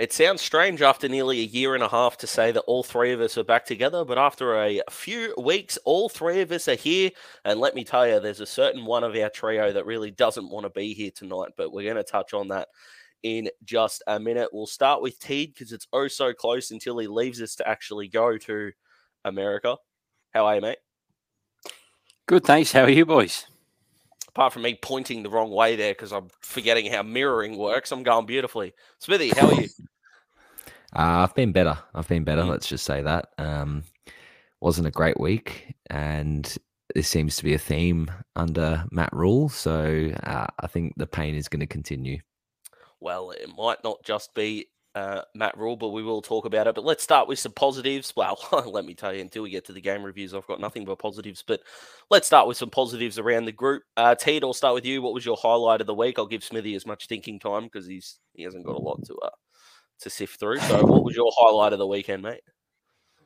It sounds strange after nearly a year and a half to say that all three of us are back together, but after a few weeks, all three of us are here. And let me tell you, there's a certain one of our trio that really doesn't want to be here tonight, but we're going to touch on that in just a minute. We'll start with Teed because it's oh so close until he leaves us to actually go to America. How are you, mate? Good, thanks. How are you, boys? Apart from me pointing the wrong way there because I'm forgetting how mirroring works, I'm going beautifully. Smithy, how are you? I've been better. Let's just say that. Wasn't a great week, and this seems to be a theme under Matt Rule, so I think the pain is going to continue. Well, it might not just be Matt Rule, but we will talk about it. But let's start with some positives. Well, let me tell you, until we get to the game reviews, I've got nothing but positives. But let's start with some positives around the group. Teed, I'll start with you. What was your highlight of the week? I'll give Smithy as much thinking time because he hasn't got a lot to sift through. So what was your highlight of the weekend, mate?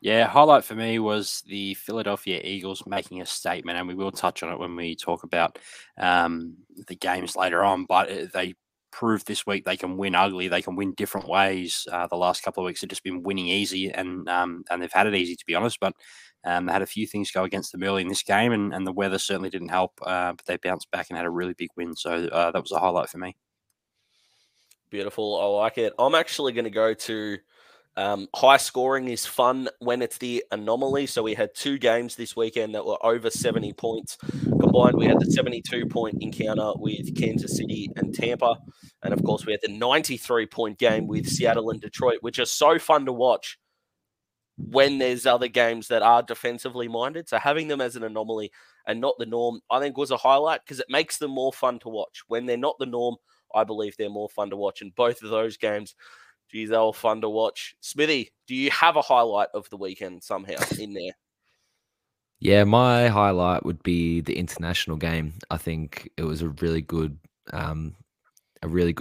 Yeah, highlight for me was the Philadelphia Eagles making a statement, and we will touch on it when we talk about the games later on, but they proved this week they can win ugly. They can win different ways. The last couple of weeks have just been winning easy, and they've had it easy, to be honest. But they had a few things go against them early in this game, and the weather certainly didn't help. But they bounced back and had a really big win. So that was a highlight for me. Beautiful. I like it. I'm actually going to go to high scoring is fun when it's the anomaly. So we had two games this weekend that were over 70 points. Combined, we had the 72-point encounter with Kansas City and Tampa. And, of course, we had the 93-point game with Seattle and Detroit, which are so fun to watch when there's other games that are defensively minded. So having them as an anomaly and not the norm, I think, was a highlight because it makes them more fun to watch. When they're not the norm, I believe they're more fun to watch. And both of those games, geez, they were fun to watch. Smithy, do you have a highlight of the weekend somehow in there? Yeah, my highlight would be the international game. I think it was a really good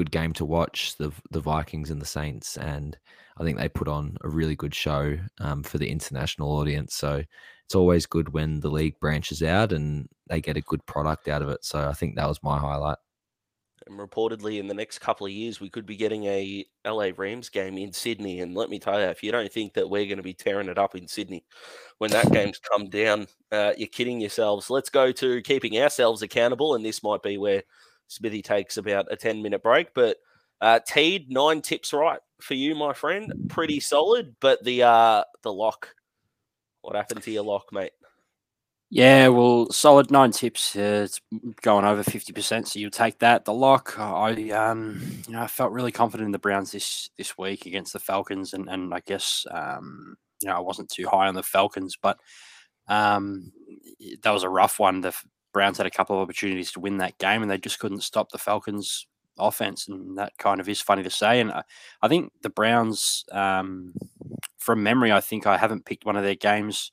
game to watch, the Vikings and the Saints, and I think they put on a really good show for the international audience. So it's always good when the league branches out and they get a good product out of it. So I think that was my highlight. And reportedly in the next couple of years, we could be getting a LA Rams game in Sydney. And let me tell you, if you don't think that we're going to be tearing it up in Sydney when that game's come down, you're kidding yourselves. Let's go to keeping ourselves accountable. And this might be where Smithy takes about a 10-minute break. But Teed, 9 tips right for you, my friend. Pretty solid. But the lock, what happened to your lock, mate? Yeah, well, solid 9 tips. It's going over 50%, so you'll take that. The lock, I felt really confident in the Browns this week against the Falcons, and I guess I wasn't too high on the Falcons, but that was a rough one. The Browns had a couple of opportunities to win that game, and they just couldn't stop the Falcons' offense, and that kind of is funny to say. And I think the Browns, from memory, I think I haven't picked one of their games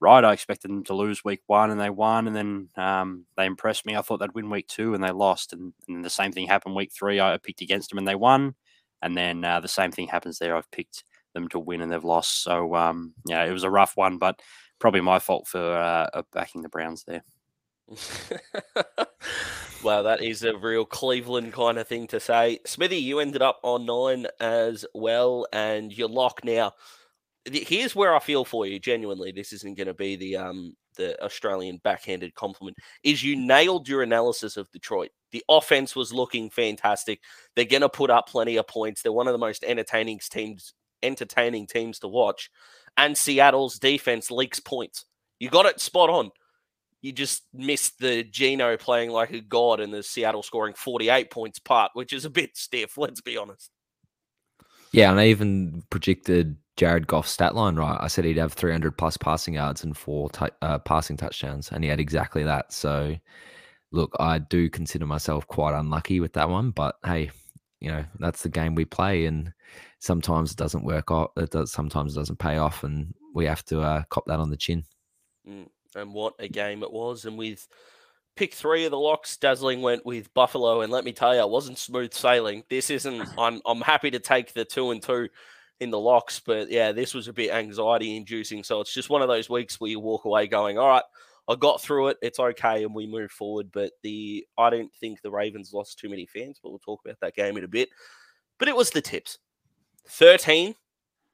right. I expected them to lose week one, and they won, and then they impressed me. I thought they'd win week 2, and they lost, and the same thing happened week 3. I picked against them, and they won, and then the same thing happens there. I've picked them to win, and they've lost. So, it was a rough one, but probably my fault for backing the Browns there. Wow, that is a real Cleveland kind of thing to say. Smithy, you ended up on 9 as well, and your lock now. Here's where I feel for you, genuinely. This isn't going to be the Australian backhanded compliment, is you nailed your analysis of Detroit. The offense was looking fantastic. They're going to put up plenty of points. They're one of the most entertaining teams to watch. And Seattle's defense leaks points. You got it spot on. You just missed the Geno playing like a god and the Seattle scoring 48 points part, which is a bit stiff, let's be honest. Yeah, and I even predicted Jared Goff's stat line, right? I said he'd have 300-plus passing yards and 4 passing touchdowns, and he had exactly that. So, look, I do consider myself quite unlucky with that one, but, hey, that's the game we play, and sometimes it doesn't work out. Sometimes it doesn't pay off, and we have to cop that on the chin. And what a game it was. And with pick 3 of the locks, Dazzling went with Buffalo, and let me tell you, it wasn't smooth sailing. This isn't – I'm happy to take the 2-2 in the locks, but yeah, this was a bit anxiety inducing. So it's just one of those weeks where you walk away going, all right, I got through it. It's okay. And we move forward. But I don't think the Ravens lost too many fans, but we'll talk about that game in a bit, but it was the tips. 13,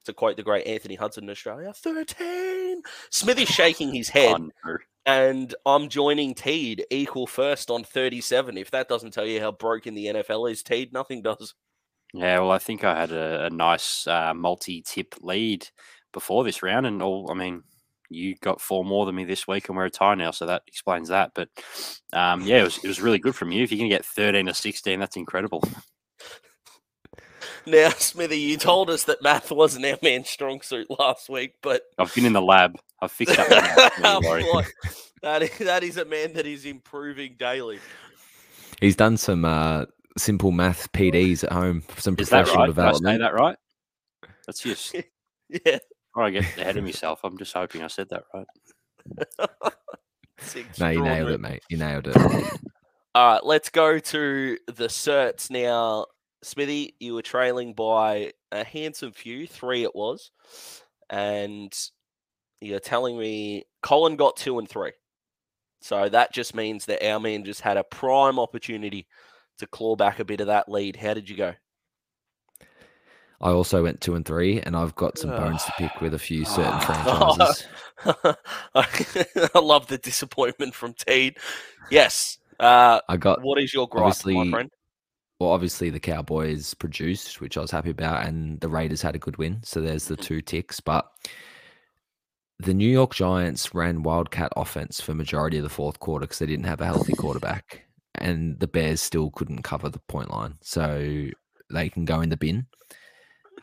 to quote the great Anthony Hudson in Australia, 13. Smithy's shaking his head. Oh, no. And I'm joining Teed equal first on 37. If that doesn't tell you how broken the NFL is, Teed, nothing does. Yeah, well, I think I had a nice multi-tip lead before this round. And all, I mean, you got four more than me this week and we're a tie now, so that explains that. But, yeah, it was really good from you. If you can get 13 or 16, that's incredible. Now, Smithy, you told us that math wasn't our man's strong suit last week, but... I've been in the lab. I've fixed up my that is a man that is improving daily. He's done some simple math PDs at home, some professional development. Did I say that right? That's just... Yeah. Before I get ahead of myself, I'm just hoping I said that right. No, you nailed it, mate. You nailed it. All right, let's go to the certs now. Smithy, you were trailing by a handsome few, 3 it was, and you're telling me Colin got 2 and 3. So that just means that our man just had a prime opportunity to claw back a bit of that lead. How did you go? I also went 2 and 3, and I've got some bones to pick with a few certain franchises. I love the disappointment from Teed. Yes. I got, what is your gripe, my friend? Well, obviously the Cowboys produced, which I was happy about, and the Raiders had a good win. So there's the 2 ticks. But the New York Giants ran Wildcat offense for majority of the fourth quarter because they didn't have a healthy quarterback, and the Bears still couldn't cover the point line. So they can go in the bin.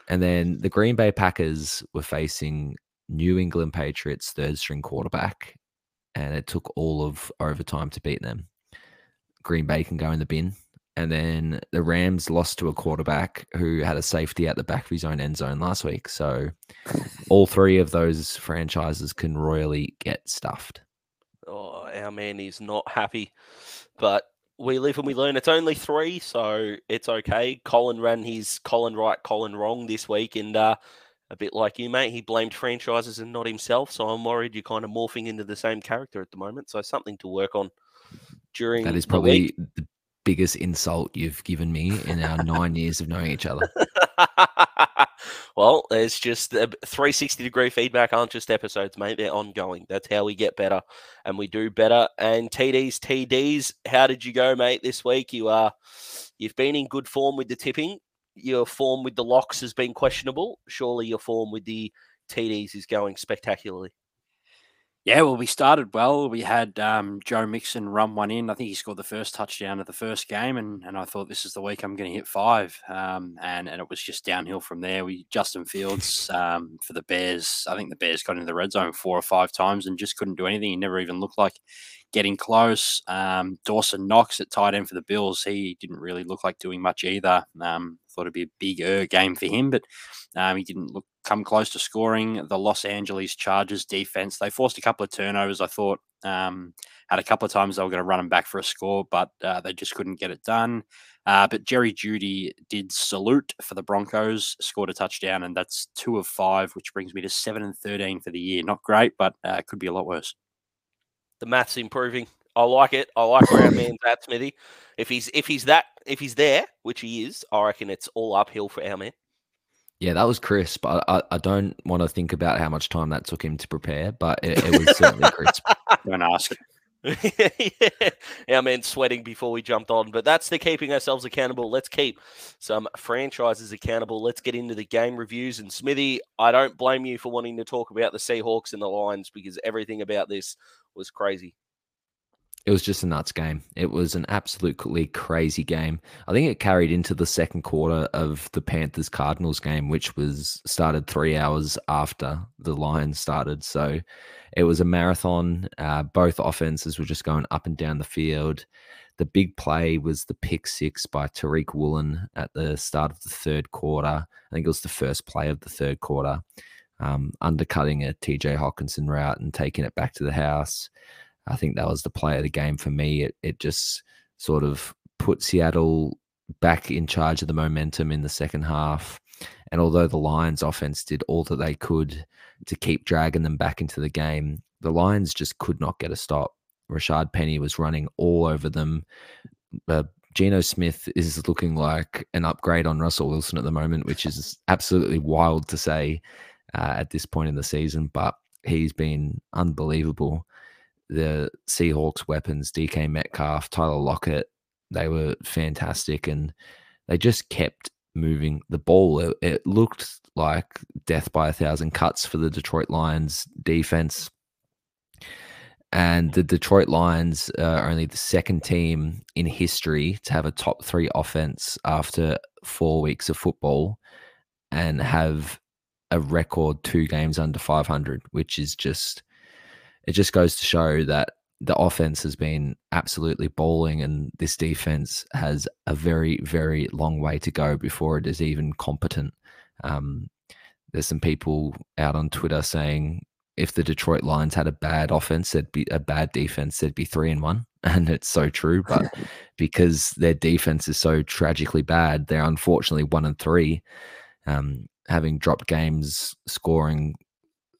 And then the Green Bay Packers were facing New England Patriots' third-string quarterback, and it took all of overtime to beat them. Green Bay can go in the bin. And then the Rams lost to a quarterback who had a safety at the back of his own end zone last week. So all 3 of those franchises can royally get stuffed. Oh, our man is not happy. But we live and we learn. It's only 3, so it's okay. Colin ran his Colin right, Colin wrong this week. And a bit like you, mate, he blamed franchises and not himself. So I'm worried you're kind of morphing into the same character at the moment. So something to work on during the week. That is probably the biggest insult you've given me in our 9 years of knowing each other. Well, it's just 360-degree feedback aren't just episodes, mate. They're ongoing. That's how we get better, and we do better. And TDs, how did you go, mate, this week? You've been in good form with the tipping. Your form with the locks has been questionable. Surely your form with the TDs is going spectacularly. Yeah, well, we started well. We had Joe Mixon run one in. I think he scored the first touchdown of the first game, and I thought this is the week I'm going to hit 5. And it was just downhill from there. Justin Fields for the Bears. I think the Bears got into the red zone 4 or 5 times and just couldn't do anything. He never even looked like getting close. Dawson Knox at tight end for the Bills. He didn't really look like doing much either. Thought it'd be a bigger game for him, but he didn't come close to scoring. The Los Angeles Chargers defense, they forced a couple of turnovers. I thought had a couple of times they were going to run them back for a score, but they just couldn't get it done. But Jerry Judy did salute for the Broncos, scored a touchdown, and that's 2 of 5, which brings me to 7 and 13 for the year. Not great, but it could be a lot worse. The math's improving. I like it. I like where our man's at, Smithy. If he's there, which he is, I reckon it's all uphill for our man. Yeah, that was crisp. I don't want to think about how much time that took him to prepare, but it was certainly crisp. Don't ask. Yeah. Our man's sweating before we jumped on, but that's the keeping ourselves accountable. Let's keep some franchises accountable. Let's get into the game reviews. And Smithy, I don't blame you for wanting to talk about the Seahawks and the Lions, because everything about this was crazy. It was just a nuts game. It was an absolutely crazy game. I think it carried into the second quarter of the Panthers-Cardinals game, which was started 3 hours after the Lions started. So it was a marathon. Both offenses were just going up and down the field. The big play was the pick-6 by Tariq Woolen at the start of the third quarter. I think it was the first play of the third quarter, undercutting a TJ Hockenson route and taking it back to the house. I think that was the play of the game for me. It just sort of put Seattle back in charge of the momentum in the second half. And although the Lions offense did all that they could to keep dragging them back into the game, the Lions just could not get a stop. Rashad Penny was running all over them. Geno Smith is looking like an upgrade on Russell Wilson at the moment, which is absolutely wild to say at this point in the season, but he's been unbelievable. The Seahawks weapons, DK Metcalf, Tyler Lockett, they were fantastic, and they just kept moving the ball. It looked like death by a thousand cuts for the Detroit Lions defense. And the Detroit Lions are only the second team in history to have a top three offense after 4 weeks of football and have a record 2 games under 500, which is just, it just goes to show that the offense has been absolutely balling, and this defense has a very, very long way to go before it is even competent. There's some people out on Twitter saying, if the Detroit Lions had a bad offense, it'd be a bad defense, they'd be 3-1. And it's so true, but because their defense is so tragically bad, they're unfortunately 1-3, having dropped games, scoring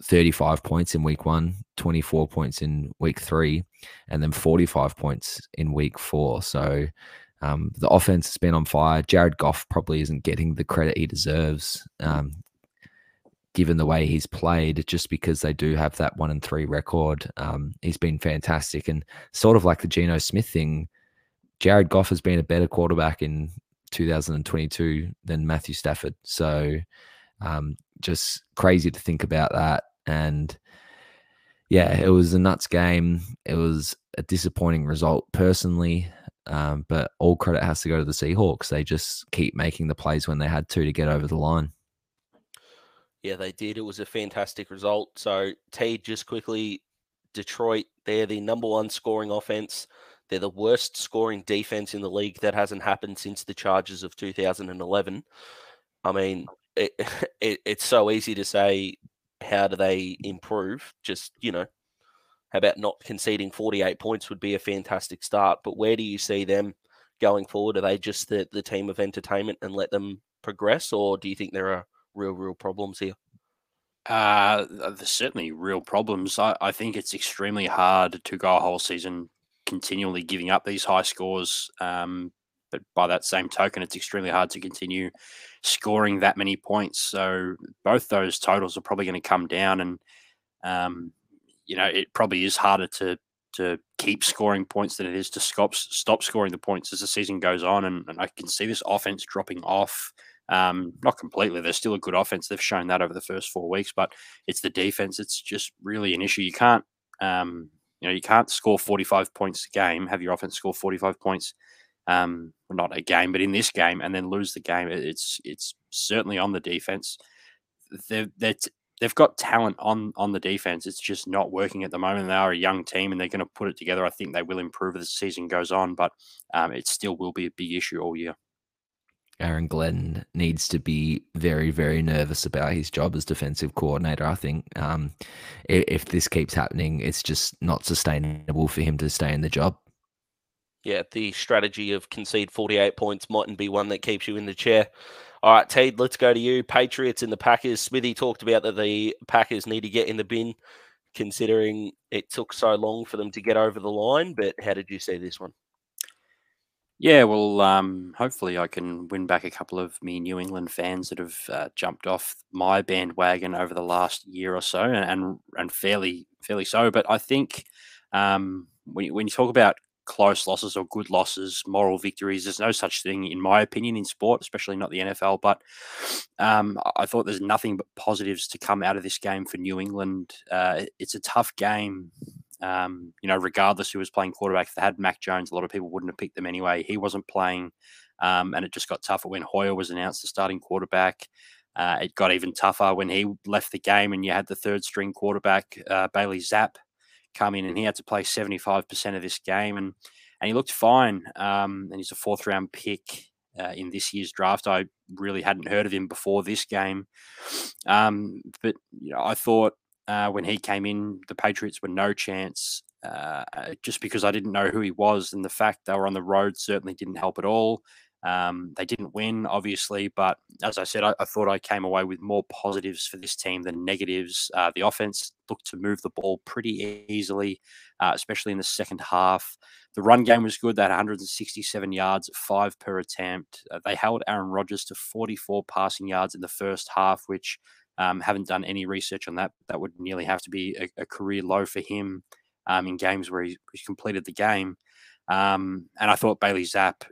35 points in week 1, 24 points in week 3, and then 45 points in week 4. So the offense has been on fire. Jared Goff probably isn't getting the credit he deserves, given the way he's played, just because they do have that 1-3 record. He's been fantastic, and sort of like the Geno Smith thing, Jared Goff has been a better quarterback in 2022 than Matthew Stafford. So just crazy to think about that. And yeah, it was a nuts game. It was a disappointing result personally, but all credit has to go to the Seahawks. They just keep making the plays when they had to get over the line. Yeah, they did. It was a fantastic result. So, T, just quickly, Detroit, they're the number 1 scoring offense. They're the worst scoring defense in the league. That hasn't happened since the Chargers of 2011. I mean, it's so easy to say, how do they improve? Just, you know, how about not conceding 48 points would be a fantastic start. But where do you see them going forward? Are they just the team of entertainment and let them progress? Or do you think there are real problems here? There's certainly real problems. I think it's extremely hard to go a whole season continually giving up these high scores. But by that same token, it's extremely hard to continue scoring that many points. So both those totals are probably going to come down, and you know, it probably is harder to keep scoring points than it is to stop scoring the points as the season goes on. And I can see this offense dropping off. Not completely. They're still a good offense. They've shown that over the first 4 weeks, but it's the defense. It's just really an issue. You can't, you can't score 45 points a game, have your offense score 45 points, not a game, but in this game, and then lose the game. It's certainly on the defense. They've got talent on the defense. It's just not working at the moment. They are a young team, and they're going to put it together. I think they will improve as the season goes on, but it still will be a big issue all year. Aaron Glenn needs to be very, very nervous about his job as defensive coordinator, I think. If this keeps happening, it's just not sustainable for him to stay in the job. Yeah, the strategy of concede 48 points mightn't be one that keeps you in the chair. All right, Teed, let's go to you. Patriots and the Packers. Smithy talked about that the Packers need to get in the bin, considering it took so long for them to get over the line. But how did you see this one? Yeah, well, hopefully I can win back a couple of me New England fans that have jumped off my bandwagon over the last year or so, and fairly so. But I think when you talk about close losses or good losses, moral victories, there's no such thing, in my opinion, in sport, especially not the NFL. But I thought there's nothing but positives to come out of this game for New England. It's a tough game. Regardless who was playing quarterback, if they had Mac Jones, a lot of people wouldn't have picked them anyway. He wasn't playing, and it just got tougher when Hoyer was announced the starting quarterback. It got even tougher when he left the game, and you had the third-string quarterback, Bailey Zappe, come in, and he had to play 75% of this game, and he looked fine. And he's a 4th-round pick in this year's draft. I really hadn't heard of him before this game, but you know, I thought, when he came in, the Patriots were no chance, just because I didn't know who he was, and the fact they were on the road certainly didn't help at all. They didn't win, obviously, but as I said, I thought I came away with more positives for this team than negatives. The offense looked to move the ball pretty easily, especially in the second half. The run game was good. They had 167 yards, 5 per attempt. They held Aaron Rodgers to 44 passing yards in the first half, which haven't done any research on that. That would nearly have to be a career low for him in games where he's completed the game. And I thought Bailey Zappe,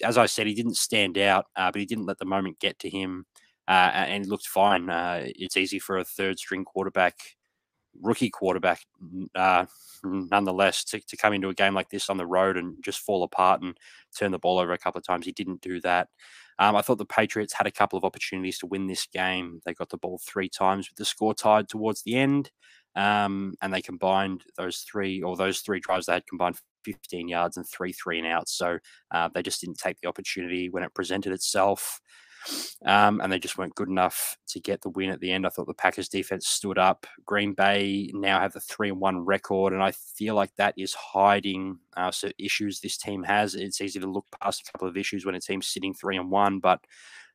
as I said, he didn't stand out, but he didn't let the moment get to him, and he looked fine. It's easy for a third-string quarterback, rookie quarterback, nonetheless, to come into a game like this on the road and just fall apart and turn the ball over a couple of times. He didn't do that. I thought the Patriots had a couple of opportunities to win this game. They got the ball 3 times with the score tied towards the end, and they combined those three drives. They had combined 15 yards and 3 and outs. So they just didn't take the opportunity when it presented itself. And they just weren't good enough to get the win at the end. I thought the Packers defense stood up. Green Bay now have the 3-1 record, and I feel like that is hiding some issues this team has. It's easy to look past a couple of issues when a team's sitting 3-1, but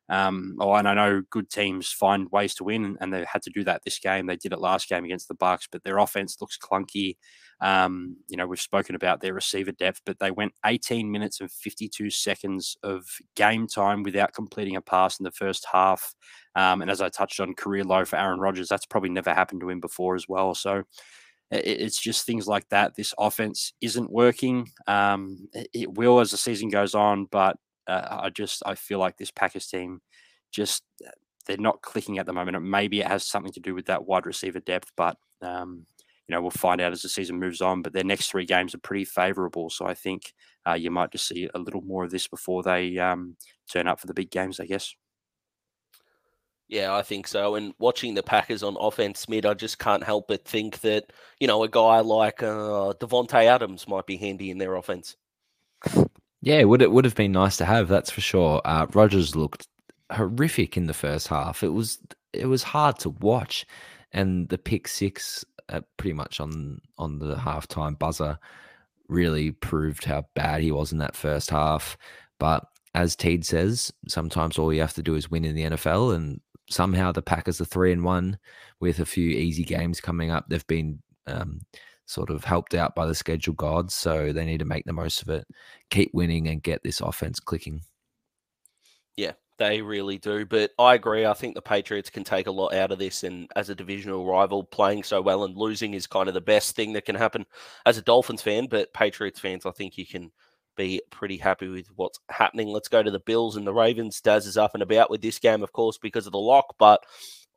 and I know good teams find ways to win, and they had to do that this game. They did it last game against the Bucs, but their offense looks clunky. We've spoken about their receiver depth, but they went 18 minutes and 52 seconds of game time without completing a pass in the first half. And as I touched on, career low for Aaron Rodgers. That's probably never happened to him before as well. So it's just things like that. This offense isn't working. It will as the season goes on, but I feel like this Packers team, they're not clicking at the moment. Maybe it has something to do with that wide receiver depth, but we'll find out as the season moves on. But their next 3 games are pretty favourable, so I think you might just see a little more of this before they turn up for the big games, I guess. Yeah, I think so. And watching the Packers on offense, Smith, I just can't help but think that a guy like Devontae Adams might be handy in their offense. Yeah, it would have been nice to have, that's for sure. Rodgers looked horrific in the first half. It was hard to watch, and the pick six, pretty much on the halftime buzzer, really proved how bad he was in that first half. But as Teed says, sometimes all you have to do is win in the NFL, and somehow the Packers are 3-1 with a few easy games coming up. They've been sort of helped out by the schedule gods, so they need to make the most of it, keep winning, and get this offense clicking. Yeah, they really do. But I agree. I think the Patriots can take a lot out of this, and as a divisional rival, playing so well and losing is kind of the best thing that can happen as a Dolphins fan. But Patriots fans, I think you can be pretty happy with what's happening. Let's go to the Bills and the Ravens. Daz is up and about with this game, of course, because of the lock, but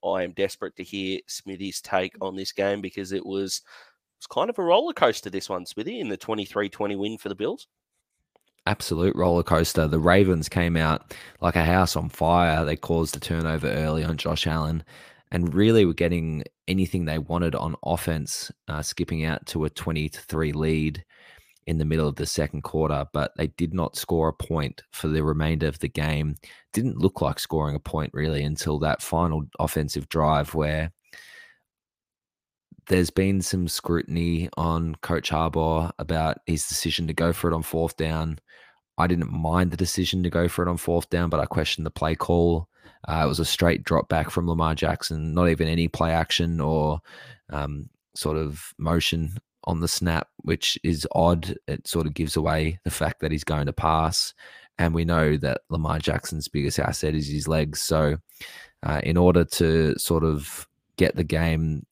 I am desperate to hear Smithy's take on this game, because it's kind of a roller coaster, this one, Smithy, in the 23-20 win for the Bills. Absolute roller coaster. The Ravens came out like a house on fire. They caused a turnover early on Josh Allen, and really were getting anything they wanted on offense, skipping out to a 20-3 lead in the middle of the second quarter. But they did not score a point for the remainder of the game. Didn't look like scoring a point really until that final offensive drive where there's been some scrutiny on Coach Harbaugh about his decision to go for it on 4th down. I didn't mind the decision to go for it on 4th down, but I questioned the play call. It was a straight drop back from Lamar Jackson, not even any play action or sort of motion on the snap, which is odd. It sort of gives away the fact that he's going to pass. And we know that Lamar Jackson's biggest asset is his legs. So in order to sort of get the game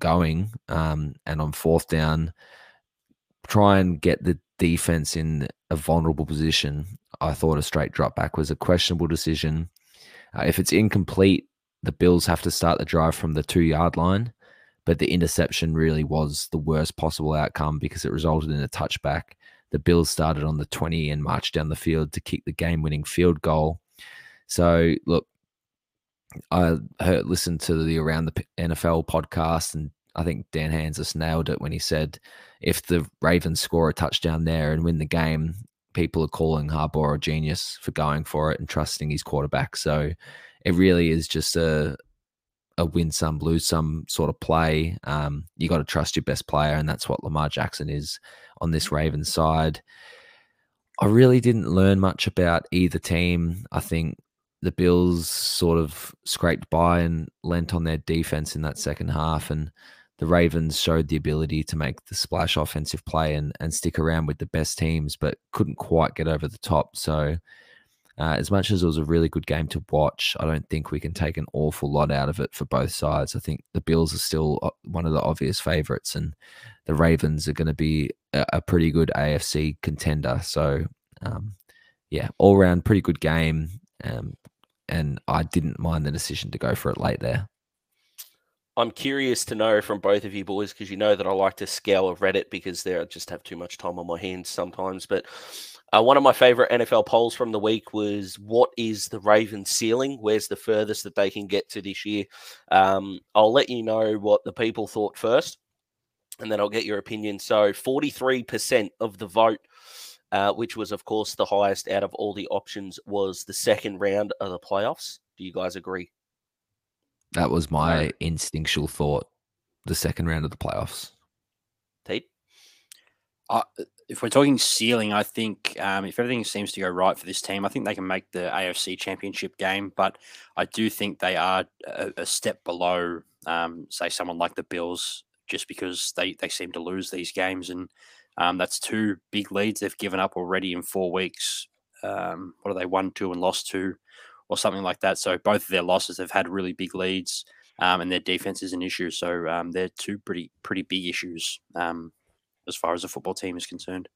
going and on 4th down, try and get the defense in a vulnerable position, I thought a straight drop back was a questionable decision. If it's incomplete, the Bills have to start the drive from the 2-yard line, but the interception really was the worst possible outcome because it resulted in a touchback. The Bills started on the 20 and marched down the field to kick the game-winning field goal. So, look, I listened to the Around the NFL podcast, and I think Dan Hansis nailed it when he said if the Ravens score a touchdown there and win the game, people are calling Harbaugh a genius for going for it and trusting his quarterback. So it really is just a win-some, lose-some sort of play. You got to trust your best player, and that's what Lamar Jackson is on this Ravens side. I really didn't learn much about either team. I think the Bills sort of scraped by and lent on their defense in that second half, and the Ravens showed the ability to make the splash offensive play and stick around with the best teams, but couldn't quite get over the top. So as much as it was a really good game to watch, I don't think we can take an awful lot out of it for both sides. I think the Bills are still one of the obvious favorites, and the Ravens are going to be a pretty good AFC contender. So yeah, all around pretty good game. And I didn't mind the decision to go for it late there. I'm curious to know from both of you boys, because you know that I like to scour Reddit because there I just have too much time on my hands sometimes. But one of my favorite NFL polls from the week was, what is the Ravens ceiling? Where's the furthest that they can get to this year? I'll let you know what the people thought first, and then I'll get your opinion. So 43% of the vote, which was, of course, the highest out of all the options, was the second round of the playoffs. Do you guys agree? That was my instinctual thought, the second round of the playoffs. Tate? If we're talking ceiling, I think if everything seems to go right for this team, I think they can make the AFC Championship game, but I do think they are a step below, say, someone like the Bills, just because they seem to lose these games, and that's two big leads they've given up already in 4 weeks. What are they, 1-2 and lost 2 or something like that? So both of their losses have had really big leads, and their defense is an issue. So they're two pretty big issues as far as the football team is concerned.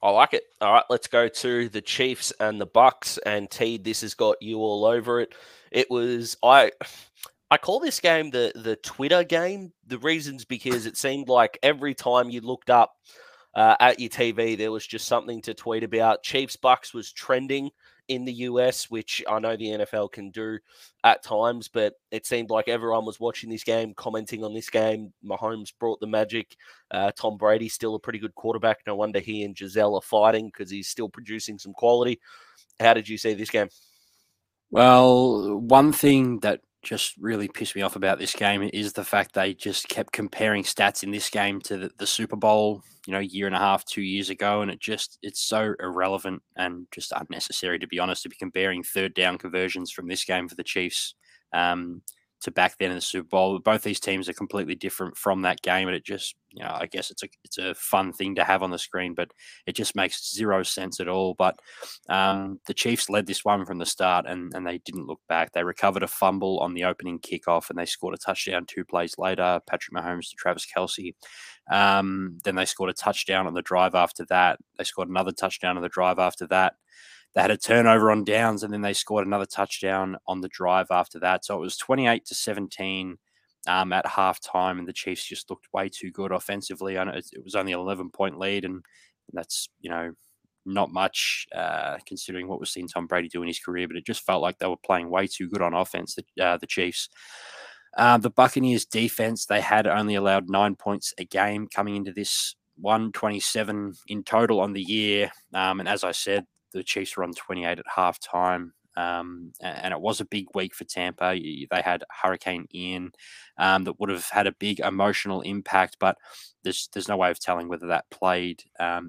I like it. All right, let's go to the Chiefs and the Bucks. And T, this has got you all over it. It was... I call this game the Twitter game. The reason's because it seemed like every time you looked up at your TV, there was just something to tweet about. Chiefs-Bucks was trending in the US, which I know the NFL can do at times, but it seemed like everyone was watching this game, commenting on this game. Mahomes brought the magic. Tom Brady's still a pretty good quarterback. No wonder he and Giselle are fighting, because he's still producing some quality. How did you see this game? Well, one thing that just really pissed me off about this game is the fact they just kept comparing stats in this game to the Super Bowl, you know, year and a half, 2 years ago. And it's so irrelevant and just unnecessary, to be honest, to be comparing third down conversions from this game for the Chiefs to back then in the Super Bowl. Both these teams are completely different from that game. And it just, you know, I guess it's a fun thing to have on the screen, but it just makes zero sense at all. But the Chiefs led this one from the start, and they didn't look back. They recovered a fumble on the opening kickoff, and they scored a touchdown 2 plays later, Patrick Mahomes to Travis Kelsey. Then they scored a touchdown on the drive after that. They scored another touchdown on the drive after that. They had a turnover on downs, and then they scored another touchdown on the drive after that. So it was 28-17 at halftime, and the Chiefs just looked way too good offensively. I know it was only an 11-point lead, and that's, you know, not much considering what we've seen Tom Brady do in his career, but it just felt like they were playing way too good on offense, the Chiefs. The Buccaneers' defense, they had only allowed 9 points a game coming into this, 127 in total on the year. And as I said, the Chiefs were on 28 at halftime, and it was a big week for Tampa. They had Hurricane Ian that would have had a big emotional impact, but there's no way of telling whether that played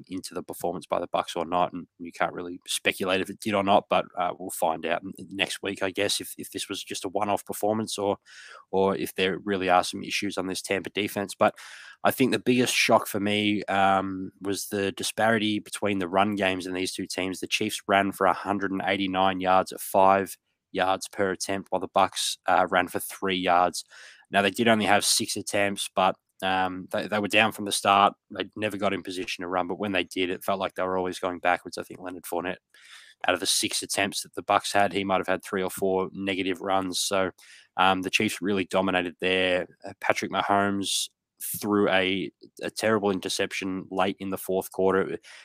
into the performance by the Bucks or not, and you can't really speculate if it did or not, but we'll find out next week, I guess, if this was just a one-off performance or if there really are some issues on this Tampa defense. But I think the biggest shock for me was the disparity between the run games in these two teams. The Chiefs ran for 189 yards at 5 yards per attempt, while the Bucks ran for 3 yards. Now, they did only have 6 attempts, but they were down from the start. They never got in position to run, but when they did, it felt like they were always going backwards. I think Leonard Fournette, out of the 6 attempts that the Bucks had, he might have had 3 or 4 negative runs. So the Chiefs really dominated there. Patrick Mahomes threw a terrible interception late in the fourth quarter.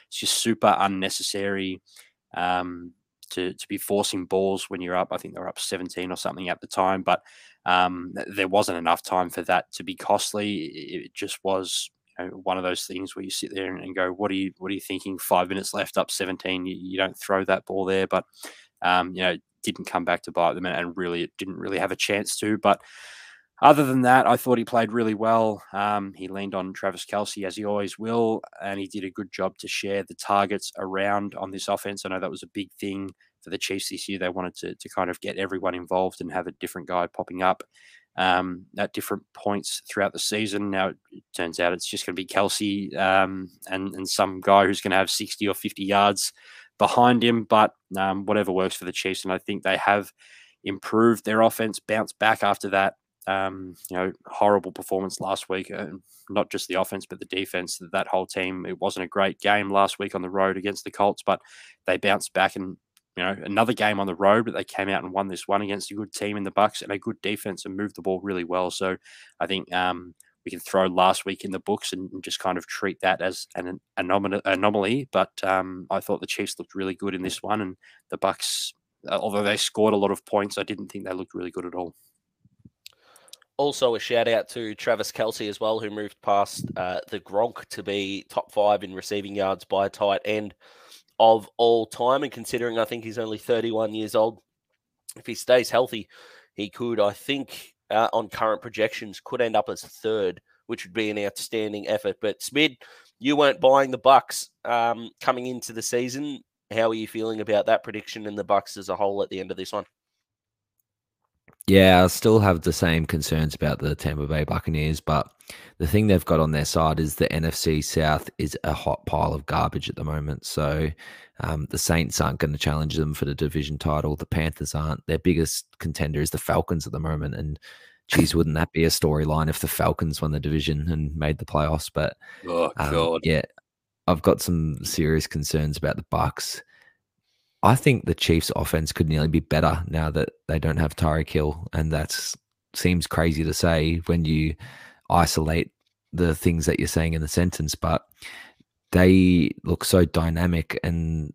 It's just super unnecessary to be forcing balls when you're up. I think they were up 17 or something at the time, but there wasn't enough time for that to be costly. It just was, you know, one of those things where you sit there and go, what are you thinking? 5 minutes left, up 17. You don't throw that ball there, but you know, it didn't come back to bite them, and really it didn't really have a chance to. But Other than that, I thought he played really well. He leaned on Travis Kelsey, as he always will, and he did a good job to share the targets around on this offense. I know that was a big thing for the Chiefs this year. They wanted to kind of get everyone involved and have a different guy popping up at different points throughout the season. Now, it turns out it's just going to be Kelsey and some guy who's going to have 60 or 50 yards behind him, but whatever works for the Chiefs. And I think they have improved their offense, bounced back after that, horrible performance last week. Not just the offense, but the defense, that whole team. It wasn't a great game last week on the road against the Colts, but they bounced back and, another game on the road, but they came out and won this one against a good team in the Bucks and a good defense and moved the ball really well. So I think we can throw last week in the books and just kind of treat that as an anomaly. But I thought the Chiefs looked really good in this one, and the Bucks, although they scored a lot of points, I didn't think they looked really good at all. Also, a shout out to Travis Kelsey as well, who moved past the Gronk to be top 5 in receiving yards by a tight end of all time. And considering I think he's only 31 years old, if he stays healthy, he could, I think, on current projections, could end up as 3rd, which would be an outstanding effort. But Smid, you weren't buying the Bucks coming into the season. How are you feeling about that prediction and the Bucks as a whole at the end of this one? Yeah, I still have the same concerns about the Tampa Bay Buccaneers, but the thing they've got on their side is the NFC South is a hot pile of garbage at the moment. So the Saints aren't going to challenge them for the division title. The Panthers aren't. Their biggest contender is the Falcons at the moment. And geez, wouldn't that be a storyline if the Falcons won the division and made the playoffs? But yeah, I've got some serious concerns about the Bucs. I think the Chiefs' offense could nearly be better now that they don't have Tyreek Hill, and that seems crazy to say when you isolate the things that you're saying in the sentence, but they look so dynamic and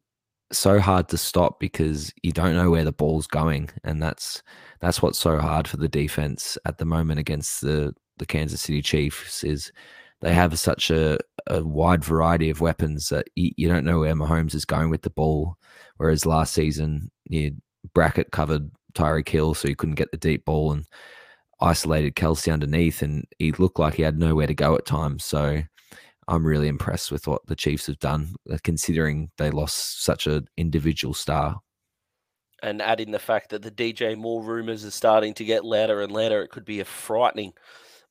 so hard to stop because you don't know where the ball's going, and that's what's so hard for the defense at the moment against the Kansas City Chiefs is they have such a wide variety of weapons that you don't know where Mahomes is going with the ball. Whereas last season, you bracket covered Tyreek Hill, so you couldn't get the deep ball, and isolated Kelsey underneath, and he looked like he had nowhere to go at times. So I'm really impressed with what the Chiefs have done, considering they lost such an individual star. And add in the fact that the DJ Moore rumors are starting to get louder and louder. It could be a frightening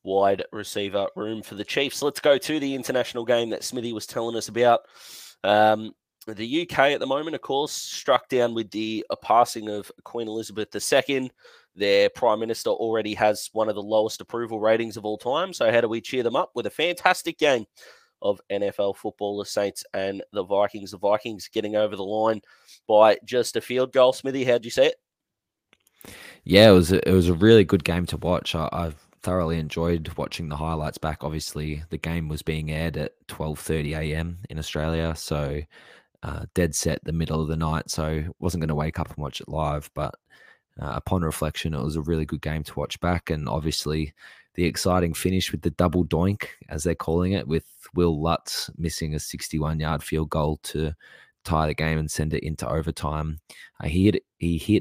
wide receiver room for the Chiefs. Let's go to the international game that Smithy was telling us about. The UK at the moment, of course, struck down with the passing of Queen Elizabeth II. Their Prime Minister already has one of the lowest approval ratings of all time. So how do we cheer them up? With a fantastic game of NFL football, the Saints and the Vikings. The Vikings getting over the line by just a field goal. Smithy, how'd you see it? Yeah, it was a really good game to watch. I've thoroughly enjoyed watching the highlights back. Obviously, the game was being aired at 12:30 a.m. in Australia, so dead set the middle of the night, so wasn't going to wake up and watch it live, but upon reflection, it was a really good game to watch back, and obviously the exciting finish with the double doink, as they're calling it, with Will Lutz missing a 61-yard field goal to tie the game and send it into overtime. He hit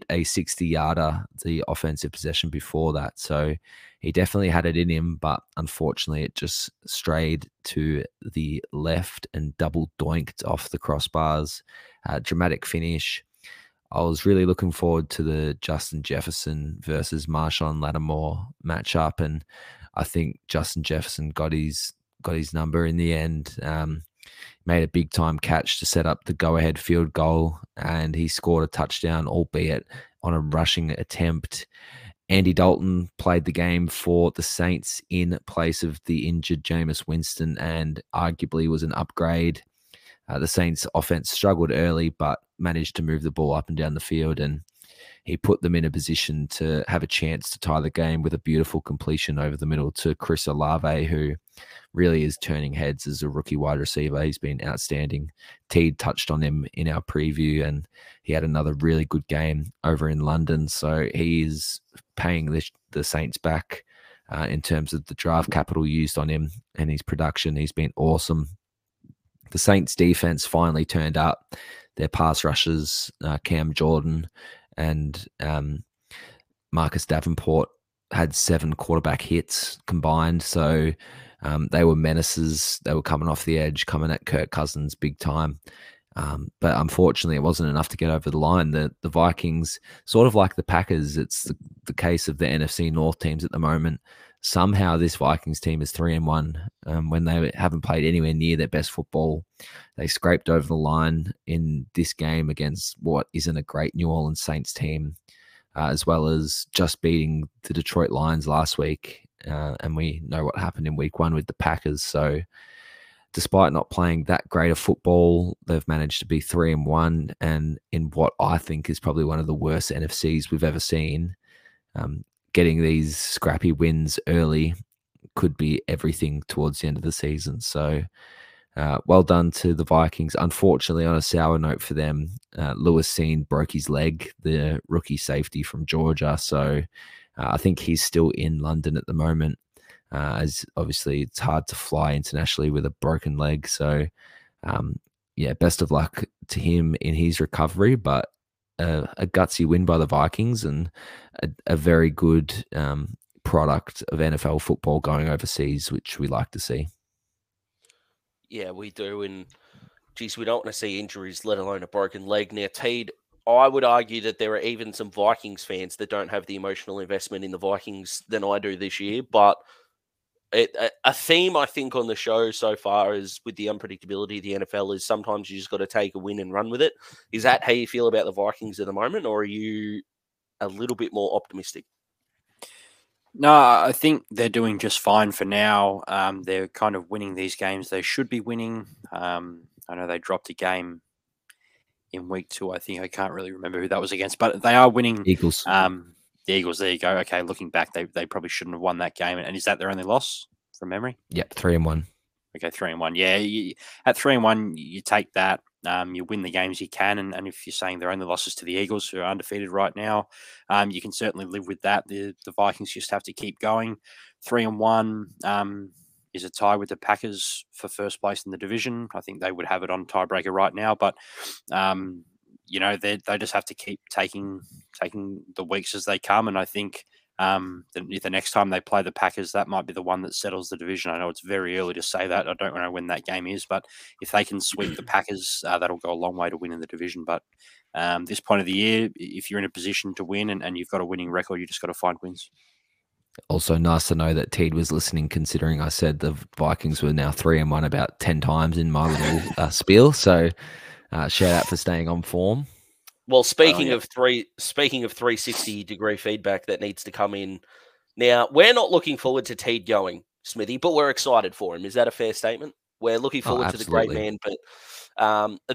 a 60-yarder, the offensive possession before that, so he definitely had it in him, but unfortunately it just strayed to the left and double doinked off the crossbars. Dramatic finish. I was really looking forward to the Justin Jefferson versus Marshawn Lattimore matchup, and I think Justin Jefferson got his number in the end. Made a big-time catch to set up the go-ahead field goal, and he scored a touchdown, albeit on a rushing attempt. Andy Dalton played the game for the Saints in place of the injured Jameis Winston, and arguably was an upgrade. The Saints' offense struggled early, but managed to move the ball up and down the field, and he put them in a position to have a chance to tie the game with a beautiful completion over the middle to Chris Olave, who really is turning heads as a rookie wide receiver. He's been outstanding. Teed touched on him in our preview, and he had another really good game over in London. So he is paying the Saints back in terms of the draft capital used on him and his production. He's been awesome. The Saints defense finally turned up. Their pass rushers, Cam Jordan and Marcus Davenport, had 7 quarterback hits combined. So they were menaces. They were coming off the edge, coming at Kirk Cousins big time. But unfortunately, it wasn't enough to get over the line. The Vikings, sort of like the Packers, it's the case of the NFC North teams at the moment. Somehow this Vikings team is 3-1 when they haven't played anywhere near their best football. They scraped over the line in this game against what isn't a great New Orleans Saints team, as well as just beating the Detroit Lions last week. And we know what happened in week 1 with the Packers. So despite not playing that great of football, they've managed to be 3-1. And in what I think is probably one of the worst NFCs we've ever seen, getting these scrappy wins early could be everything towards the end of the season. So well done to the Vikings. Unfortunately, on a sour note for them, Lewis Seen broke his leg, the rookie safety from Georgia. So I think he's still in London at the moment, as obviously it's hard to fly internationally with a broken leg. So yeah, best of luck to him in his recovery, but a gutsy win by the Vikings and a very good product of NFL football going overseas, which we like to see. Yeah, we do. And geez, we don't want to see injuries, let alone a broken leg. Now, Teed, I would argue that there are even some Vikings fans that don't have the emotional investment in the Vikings than I do this year. But a theme, I think, on the show so far is with the unpredictability of the NFL is sometimes you just got to take a win and run with it. Is that how you feel about the Vikings at the moment, or are you a little bit more optimistic? No, I think they're doing just fine for now. They're kind of winning these games they should be winning. I know they dropped a game in week 2, I think. I can't really remember who that was against, but they are winning. Eagles. The Eagles, there you go. Okay, looking back, they probably shouldn't have won that game. And is that their only loss from memory? Yep, 3-1. Okay, 3-1. Yeah, at 3-1, you take that. You win the games you can. And if you're saying their only losses to the Eagles, who are undefeated right now, you can certainly live with that. The Vikings just have to keep going. 3-1 is a tie with the Packers for first place in the division. I think they would have it on tiebreaker right now, but you know, they just have to keep taking the weeks as they come. And I think the next time they play the Packers, that might be the one that settles the division. I know it's very early to say that. I don't know when that game is, but if they can sweep the Packers, that'll go a long way to winning the division. But this point of the year, if you're in a position to win and you've got a winning record, you just got to find wins. Also nice to know that Teed was listening, considering I said the Vikings were now 3-1 about 10 times in my little spiel. So shout out for staying on form. Well, speaking of 360-degree feedback that needs to come in now, we're not looking forward to Teed going, Smithy, but we're excited for him. Is that a fair statement? We're looking forward to the great man, but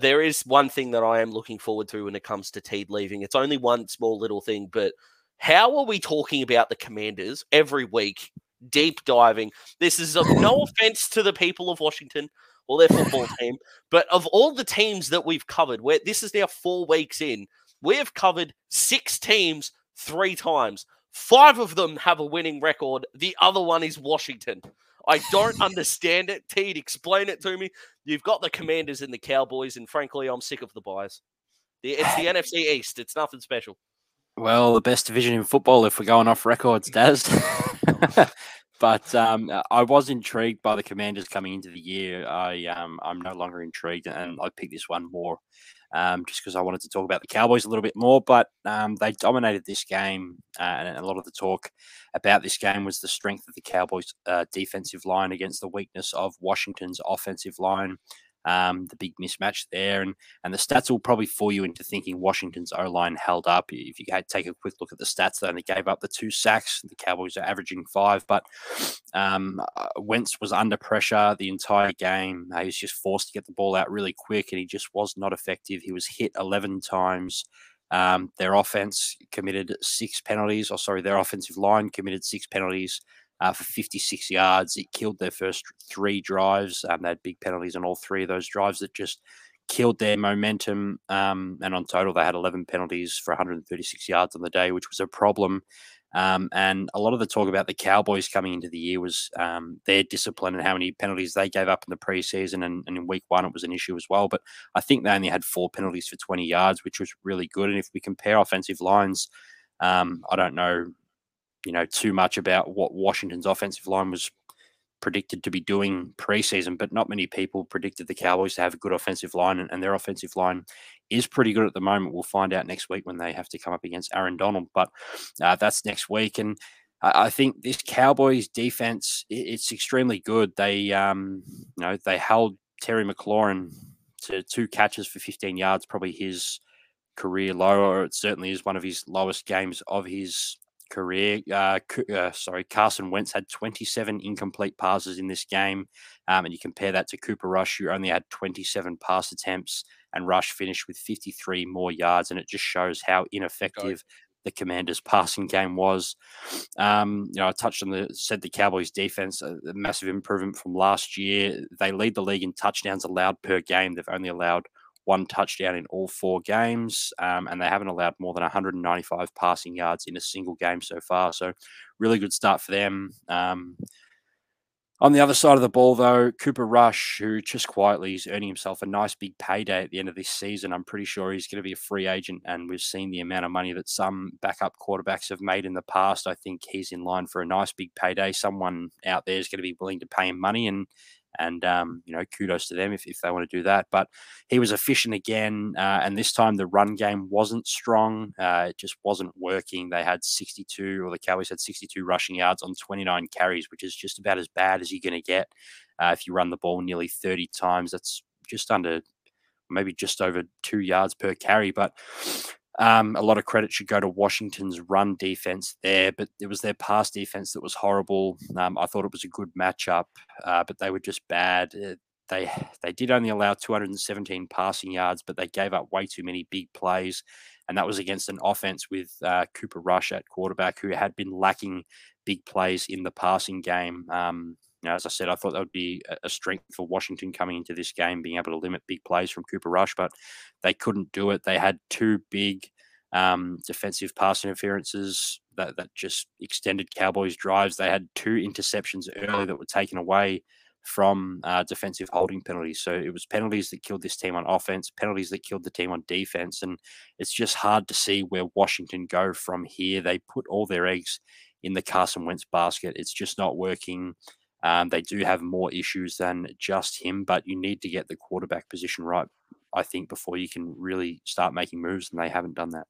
there is one thing that I am looking forward to when it comes to Teed leaving. It's only one small little thing, but how are we talking about the Commanders every week? Deep diving. This is of no offense to the people of Washington. Well, their football team. But of all the teams that we've covered, this is now 4 weeks in, we have covered 6 teams 3 times. 5 of them have a winning record. The other one is Washington. I don't understand it. Teed, explain it to me. You've got the Commanders and the Cowboys, and frankly, I'm sick of the buys. It's the NFC East. It's nothing special. Well, the best division in football, if we're going off records, Daz. But I was intrigued by the Commanders coming into the year. I'm no longer intrigued, and I picked this one more just because I wanted to talk about the Cowboys a little bit more. But they dominated this game, and a lot of the talk about this game was the strength of the Cowboys' defensive line against the weakness of Washington's offensive line. The big mismatch there, and the stats will probably fool you into thinking Washington's O-line held up. If you take a quick look at the stats, they only gave up the 2 sacks. The Cowboys are averaging 5, but Wentz was under pressure the entire game. He was just forced to get the ball out really quick, and he just was not effective. He was hit 11 times. Their offense committed 6 penalties, their offensive line committed 6 penalties for 56 yards. It killed their first 3 drives. They had big penalties on all 3 of those drives that just killed their momentum. And on total, they had 11 penalties for 136 yards on the day, which was a problem. And a lot of the talk about the Cowboys coming into the year was their discipline and how many penalties they gave up in the preseason. And in week 1, it was an issue as well. But I think they only had 4 penalties for 20 yards, which was really good. And if we compare offensive lines, I don't know you know, too much about what Washington's offensive line was predicted to be doing preseason, but not many people predicted the Cowboys to have a good offensive line, and their offensive line is pretty good at the moment. We'll find out next week when they have to come up against Aaron Donald, but that's next week. And I think this Cowboys defense, it's extremely good. They, you know, they held Terry McLaurin to 2 catches for 15 yards, probably his career low, or it certainly is one of his lowest games of his career. Carson Wentz had 27 incomplete passes in this game, and you compare that to Cooper Rush, who only had 27 pass attempts, and Rush finished with 53 more yards, and it just shows how ineffective the Commanders' passing game was. You know, I touched on the Cowboys' defense, a massive improvement from last year. They lead the league in touchdowns allowed per game. They've only allowed 1 touchdown in all 4 games, and they haven't allowed more than 195 passing yards in a single game so far. So really good start for them. On the other side of the ball, though, Cooper Rush, who just quietly is earning himself a nice big payday at the end of this season. I'm pretty sure he's going to be a free agent, and we've seen the amount of money that some backup quarterbacks have made in the past. I think he's in line for a nice big payday. Someone out there is going to be willing to pay him money, and you know, kudos to them if they want to do that. But he was efficient again, and this time the run game wasn't strong. It just wasn't working. They had 62, or the Cowboys had 62 rushing yards on 29 carries, which is just about as bad as you're going to get. If you run the ball nearly 30 times, that's just under, maybe just over 2 yards per carry. But a lot of credit should go to Washington's run defense there, but it was their pass defense that was horrible. I thought it was a good matchup, but they were just bad. They did only allow 217 passing yards, but they gave up way too many big plays, and that was against an offense with Cooper Rush at quarterback, who had been lacking big plays in the passing game. You know, as I said, I thought that would be a strength for Washington coming into this game, being able to limit big plays from Cooper Rush, but they couldn't do it. They had 2 big defensive pass interferences that just extended Cowboys' drives. They had 2 interceptions early that were taken away from defensive holding penalties. So it was penalties that killed this team on offense, penalties that killed the team on defense, and it's just hard to see where Washington go from here. They put all their eggs in the Carson Wentz basket. It's just not working. They do have more issues than just him, but you need to get the quarterback position right, I think, before you can really start making moves, and they haven't done that.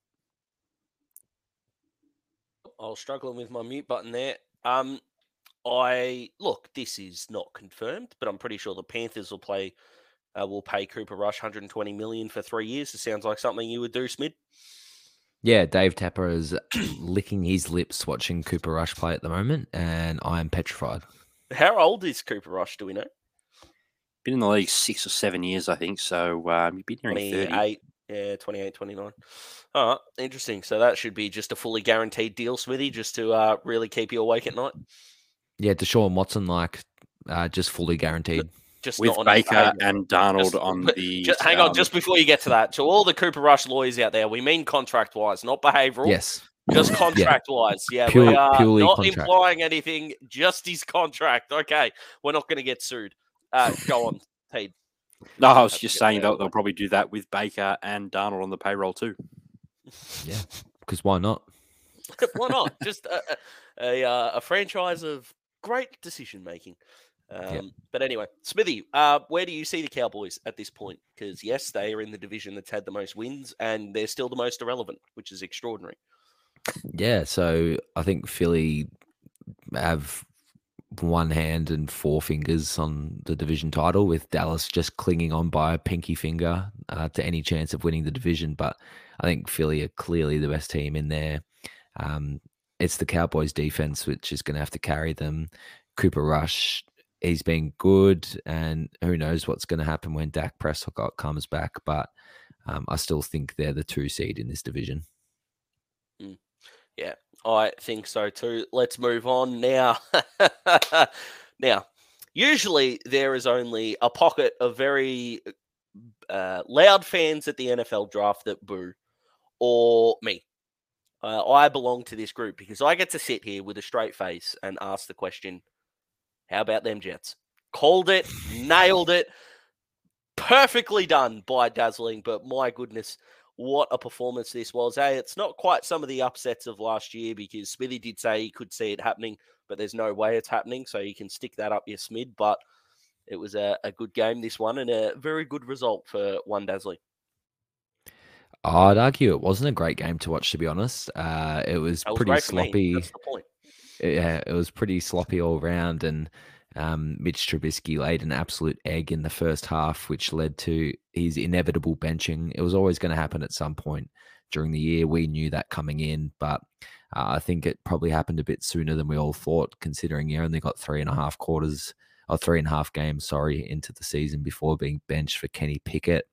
I was struggling with my mute button there. This is not confirmed, but I'm pretty sure the Panthers will pay Cooper Rush $120 million for 3 years. It sounds like something you would do, Smid. Yeah, Dave Tapper is licking his lips watching Cooper Rush play at the moment, and I am petrified. How old is Cooper Rush? Do we know? Been in the league 6 or 7 years, I think. So you've been nearing 30. Yeah, 28, 29. All right, interesting. So that should be just a fully guaranteed deal, Smithy, just to really keep you awake at night. Yeah, Deshaun Watson, just fully guaranteed. Just with not Baker and Darnold on the... hang on, just before you get to that, to all the Cooper Rush lawyers out there, we mean contract-wise, not behavioural. Yes. Just contract-wise, yeah. Pure, we are not implying anything, just his contract. Okay, we're not going to get sued. Go on, Pete. No, I was just saying they'll probably do that with Baker and Darnold on the payroll too. Yeah, because why not? Why not? Just a franchise of great decision-making. But anyway, Smithy, where do you see the Cowboys at this point? Because, yes, they are in the division that's had the most wins, and they're still the most irrelevant, which is extraordinary. Yeah, so I think Philly have one hand and 4 fingers on the division title, with Dallas just clinging on by a pinky finger to any chance of winning the division. But I think Philly are clearly the best team in there. It's the Cowboys defense which is going to have to carry them. Cooper Rush, he's been good, and who knows what's going to happen when Dak Prescott comes back. But I still think they're the 2 seed in this division. Mm. Yeah, I think so too. Let's move on now. Now, usually there is only a pocket of very loud fans at the NFL draft that boo, or me. I belong to this group because I get to sit here with a straight face and ask the question, how about them Jets? Called it, nailed it, perfectly done by Dazzling, but my goodness, What a performance this was. Hey, it's not quite some of the upsets of last year because Smithy did say he could see it happening, but there's no way it's happening. So you can stick that up your Smid. But it was a good game, this one, and a very good result for one Dazzly. I'd argue it wasn't a great game to watch, to be honest. It was pretty sloppy. That's the point. Yeah, it was pretty sloppy all round. And Mitch Trubisky laid an absolute egg in the first half, which led to his inevitable benching. It was always going to happen at some point during the year. We knew that coming in, but I think it probably happened a bit sooner than we all thought, considering you only got 3.5 games, into the season before being benched for Kenny Pickett.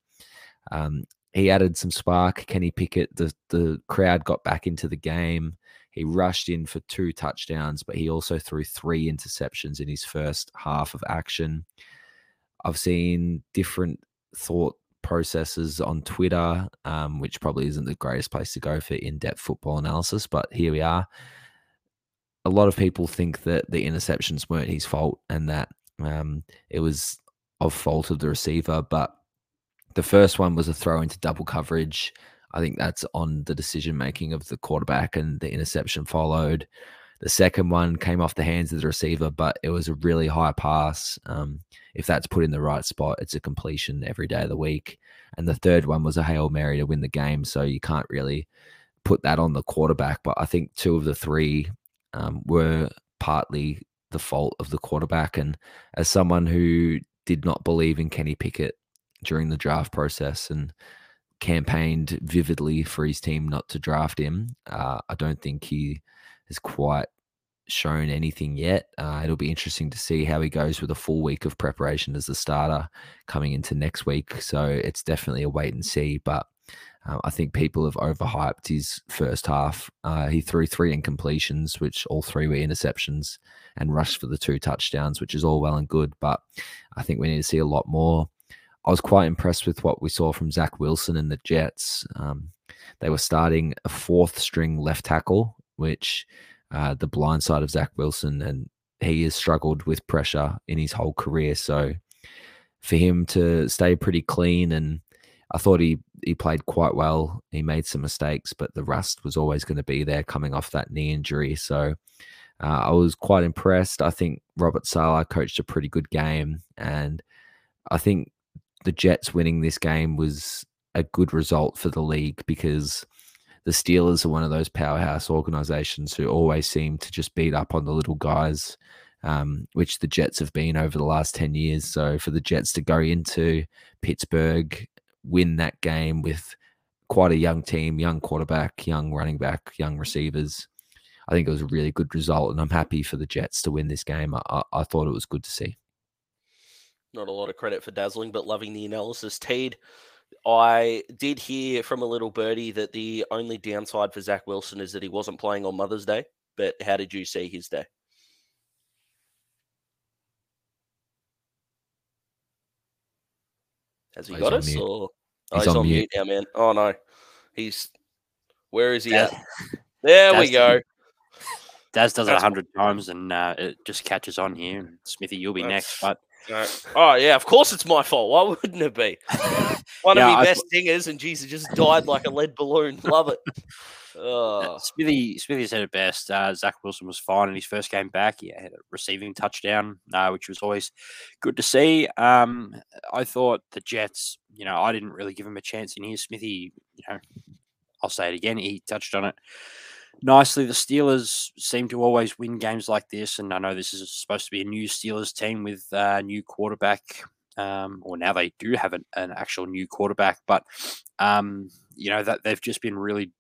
He added some spark. Kenny Pickett, the crowd got back into the game. He rushed in for 2 touchdowns, but he also threw 3 interceptions in his first half of action. I've seen different thought processes on Twitter, which probably isn't the greatest place to go for in-depth football analysis, but here we are. A lot of people think that the interceptions weren't his fault and that it was of fault of the receiver, but the first one was a throw into double coverage. I think that's on the decision-making of the quarterback, and the interception followed. The second one came off the hands of the receiver, but it was a really high pass. If that's put in the right spot, it's a completion every day of the week. And the third one was a Hail Mary to win the game, so you can't really put that on the quarterback. But I think 2 of the 3 were partly the fault of the quarterback. And as someone who did not believe in Kenny Pickett during the draft process and campaigned vividly for his team not to draft him, I don't think he has quite shown anything yet. It'll be interesting to see how he goes with a full week of preparation as the starter coming into next week. So it's definitely a wait and see, but I think people have overhyped his first half. He threw 3 incompletions, which all 3 were interceptions, and rushed for the 2 touchdowns, which is all well and good, but I think we need to see a lot more. I was quite impressed with what we saw from Zach Wilson and the Jets. They were starting a 4th-string left tackle, which the blind side of Zach Wilson, and he has struggled with pressure in his whole career. So for him to stay pretty clean, and I thought he played quite well. He made some mistakes, but the rust was always going to be there coming off that knee injury. So I was quite impressed. I think Robert Saleh coached a pretty good game, and I think the Jets winning this game was a good result for the league, because the Steelers are one of those powerhouse organizations who always seem to just beat up on the little guys, which the Jets have been over the last 10 years. So for the Jets to go into Pittsburgh, win that game with quite a young team, young quarterback, young running back, young receivers, I think it was a really good result, and I'm happy for the Jets to win this game. I thought it was good to see. Not a lot of credit for Dazzling, but loving the analysis. Teed, I did hear from a little birdie that the only downside for Zach Wilson is that he wasn't playing on Mother's Day, but how did you see his day? Has he got us? Or... Oh, he's on mute now, man. Oh, no. Where is he at? There we go. Daz does it 100 times, and it just catches on here. Smithy, you'll be next, but... No. Oh, yeah, of course it's my fault. Why wouldn't it be? One of my best singers, and Jesus just died like a lead balloon. Love it. Oh. Smithy said it best. Zach Wilson was fine in his first game back. He had a receiving touchdown, which was always good to see. I thought the Jets, I didn't really give him a chance in here. Smithy, I'll say it again, he touched on it nicely. The Steelers seem to always win games like this, and I know this is supposed to be a new Steelers team with a new quarterback, or now they do have an actual new quarterback, but that they've just been really,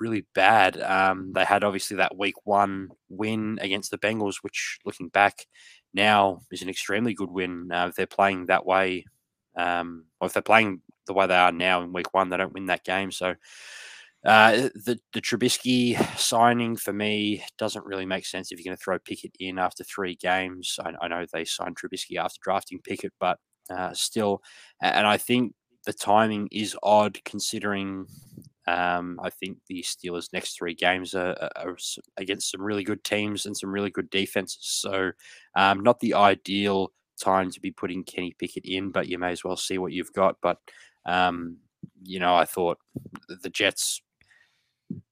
really bad. They had obviously that week 1 win against the Bengals, which looking back now is an extremely good win. If they're playing that way, or if they're playing the way they are now in week 1, they don't win that game. So the Trubisky signing for me doesn't really make sense if you're going to throw Pickett in after 3 games. I know they signed Trubisky after drafting Pickett, but still, and I think the timing is odd considering I think the Steelers' next 3 games are against some really good teams and some really good defenses. So not the ideal time to be putting Kenny Pickett in, but you may as well see what you've got. But you know, I thought the Jets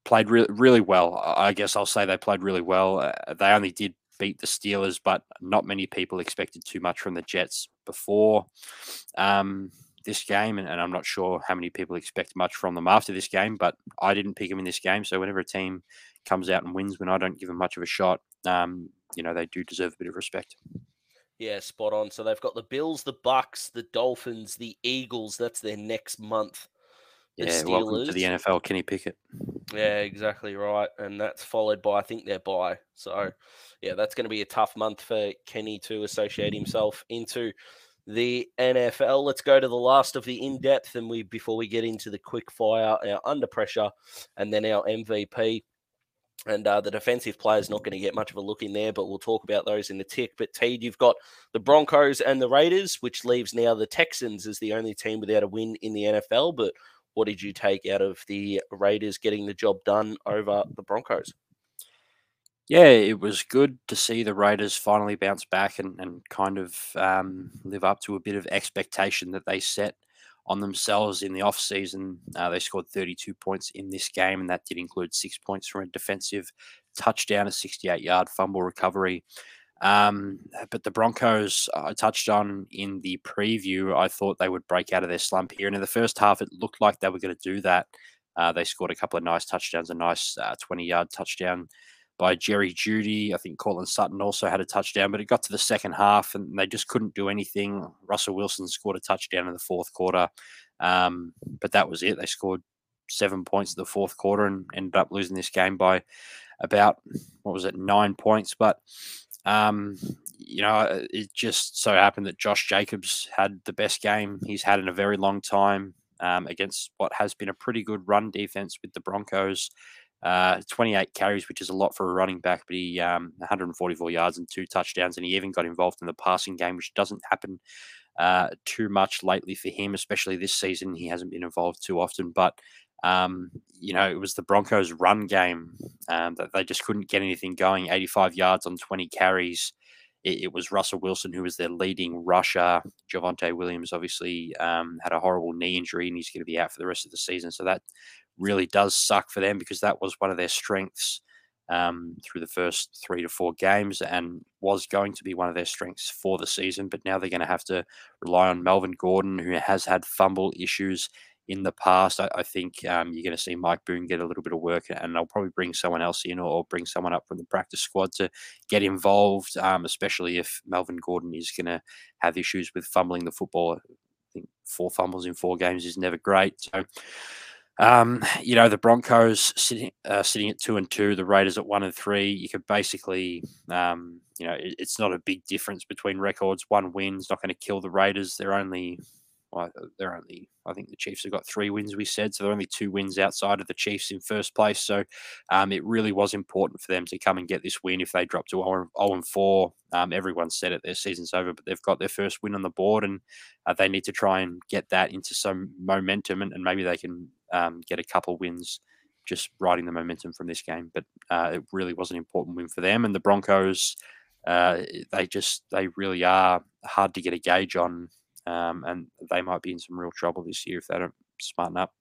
played really well. I guess I'll say they played really well. They only did beat the Steelers, but not many people expected too much from the Jets before this game, and I'm not sure how many people expect much from them after this game, but I didn't pick them in this game. So whenever a team comes out and wins when I don't give them much of a shot, you know, they do deserve a bit of respect. Yeah, spot on. So they've got the Bills, the Bucks, the Dolphins, the Eagles. That's their next month. Yeah, welcome to the NFL, Kenny Pickett. Yeah, exactly right. And that's followed by, I think, their bye. So, yeah, that's going to be a tough month for Kenny to associate himself into the NFL. Let's go to the last of the in-depth, and before we get into the quick fire, our under pressure, and then our MVP. And the defensive player's not going to get much of a look in there, but we'll talk about those in a tick. But, Teed, you've got the Broncos and the Raiders, which leaves now the Texans as the only team without a win in the NFL. But what did you take out of the Raiders getting the job done over the Broncos? Yeah, it was good to see the Raiders finally bounce back and kind of live up to a bit of expectation that they set on themselves in the offseason. They scored 32 points in this game, and that did include 6 points from a defensive touchdown, a 68-yard fumble recovery. But the Broncos, I touched on in the preview, I thought they would break out of their slump here. And in the first half, it looked like they were going to do that. They scored a couple of nice touchdowns, a nice 20-yard touchdown by Jerry Judy. I think Cortland Sutton also had a touchdown, but it got to the second half and they just couldn't do anything. Russell Wilson scored a touchdown in the fourth quarter, but that was it. They scored 7 points in the fourth quarter and ended up losing this game by about, 9 points. But you know, it just so happened that Josh Jacobs had the best game he's had in a very long time against what has been a pretty good run defense with the Broncos. 28 carries, which is a lot for a running back, but he 144 yards and 2 touchdowns, and he even got involved in the passing game, which doesn't happen too much lately for him, especially this season. He hasn't been involved too often, but you know, it was the Broncos' run game that they just couldn't get anything going. 85 yards on 20 carries. It was Russell Wilson who was their leading rusher. Javonte Williams obviously had a horrible knee injury, and he's going to be out for the rest of the season. So that really does suck for them because that was one of their strengths through the first 3 to 4 games and was going to be one of their strengths for the season. But now they're going to have to rely on Melvin Gordon, who has had fumble issues in the past. I think you're going to see Mike Boone get a little bit of work, and they'll probably bring someone else in or bring someone up from the practice squad to get involved, especially if Melvin Gordon is going to have issues with fumbling the football. I think 4 fumbles in 4 games is never great. So, you know, the Broncos sitting at 2-2, the Raiders at 1-3. You could basically, you know, it's not a big difference between records. One win's not going to kill the Raiders. I think the Chiefs have got 3 wins, we said, so they're only 2 wins outside of the Chiefs in first place. So it really was important for them to come and get this win. If they drop to 0-4, everyone said it, their season's over, but they've got their first win on the board, and they need to try and get that into some momentum, and maybe they can get a couple wins just riding the momentum from this game. But it really was an important win for them. And the Broncos, they really are hard to get a gauge on. And they might be in some real trouble this year if they don't smarten up.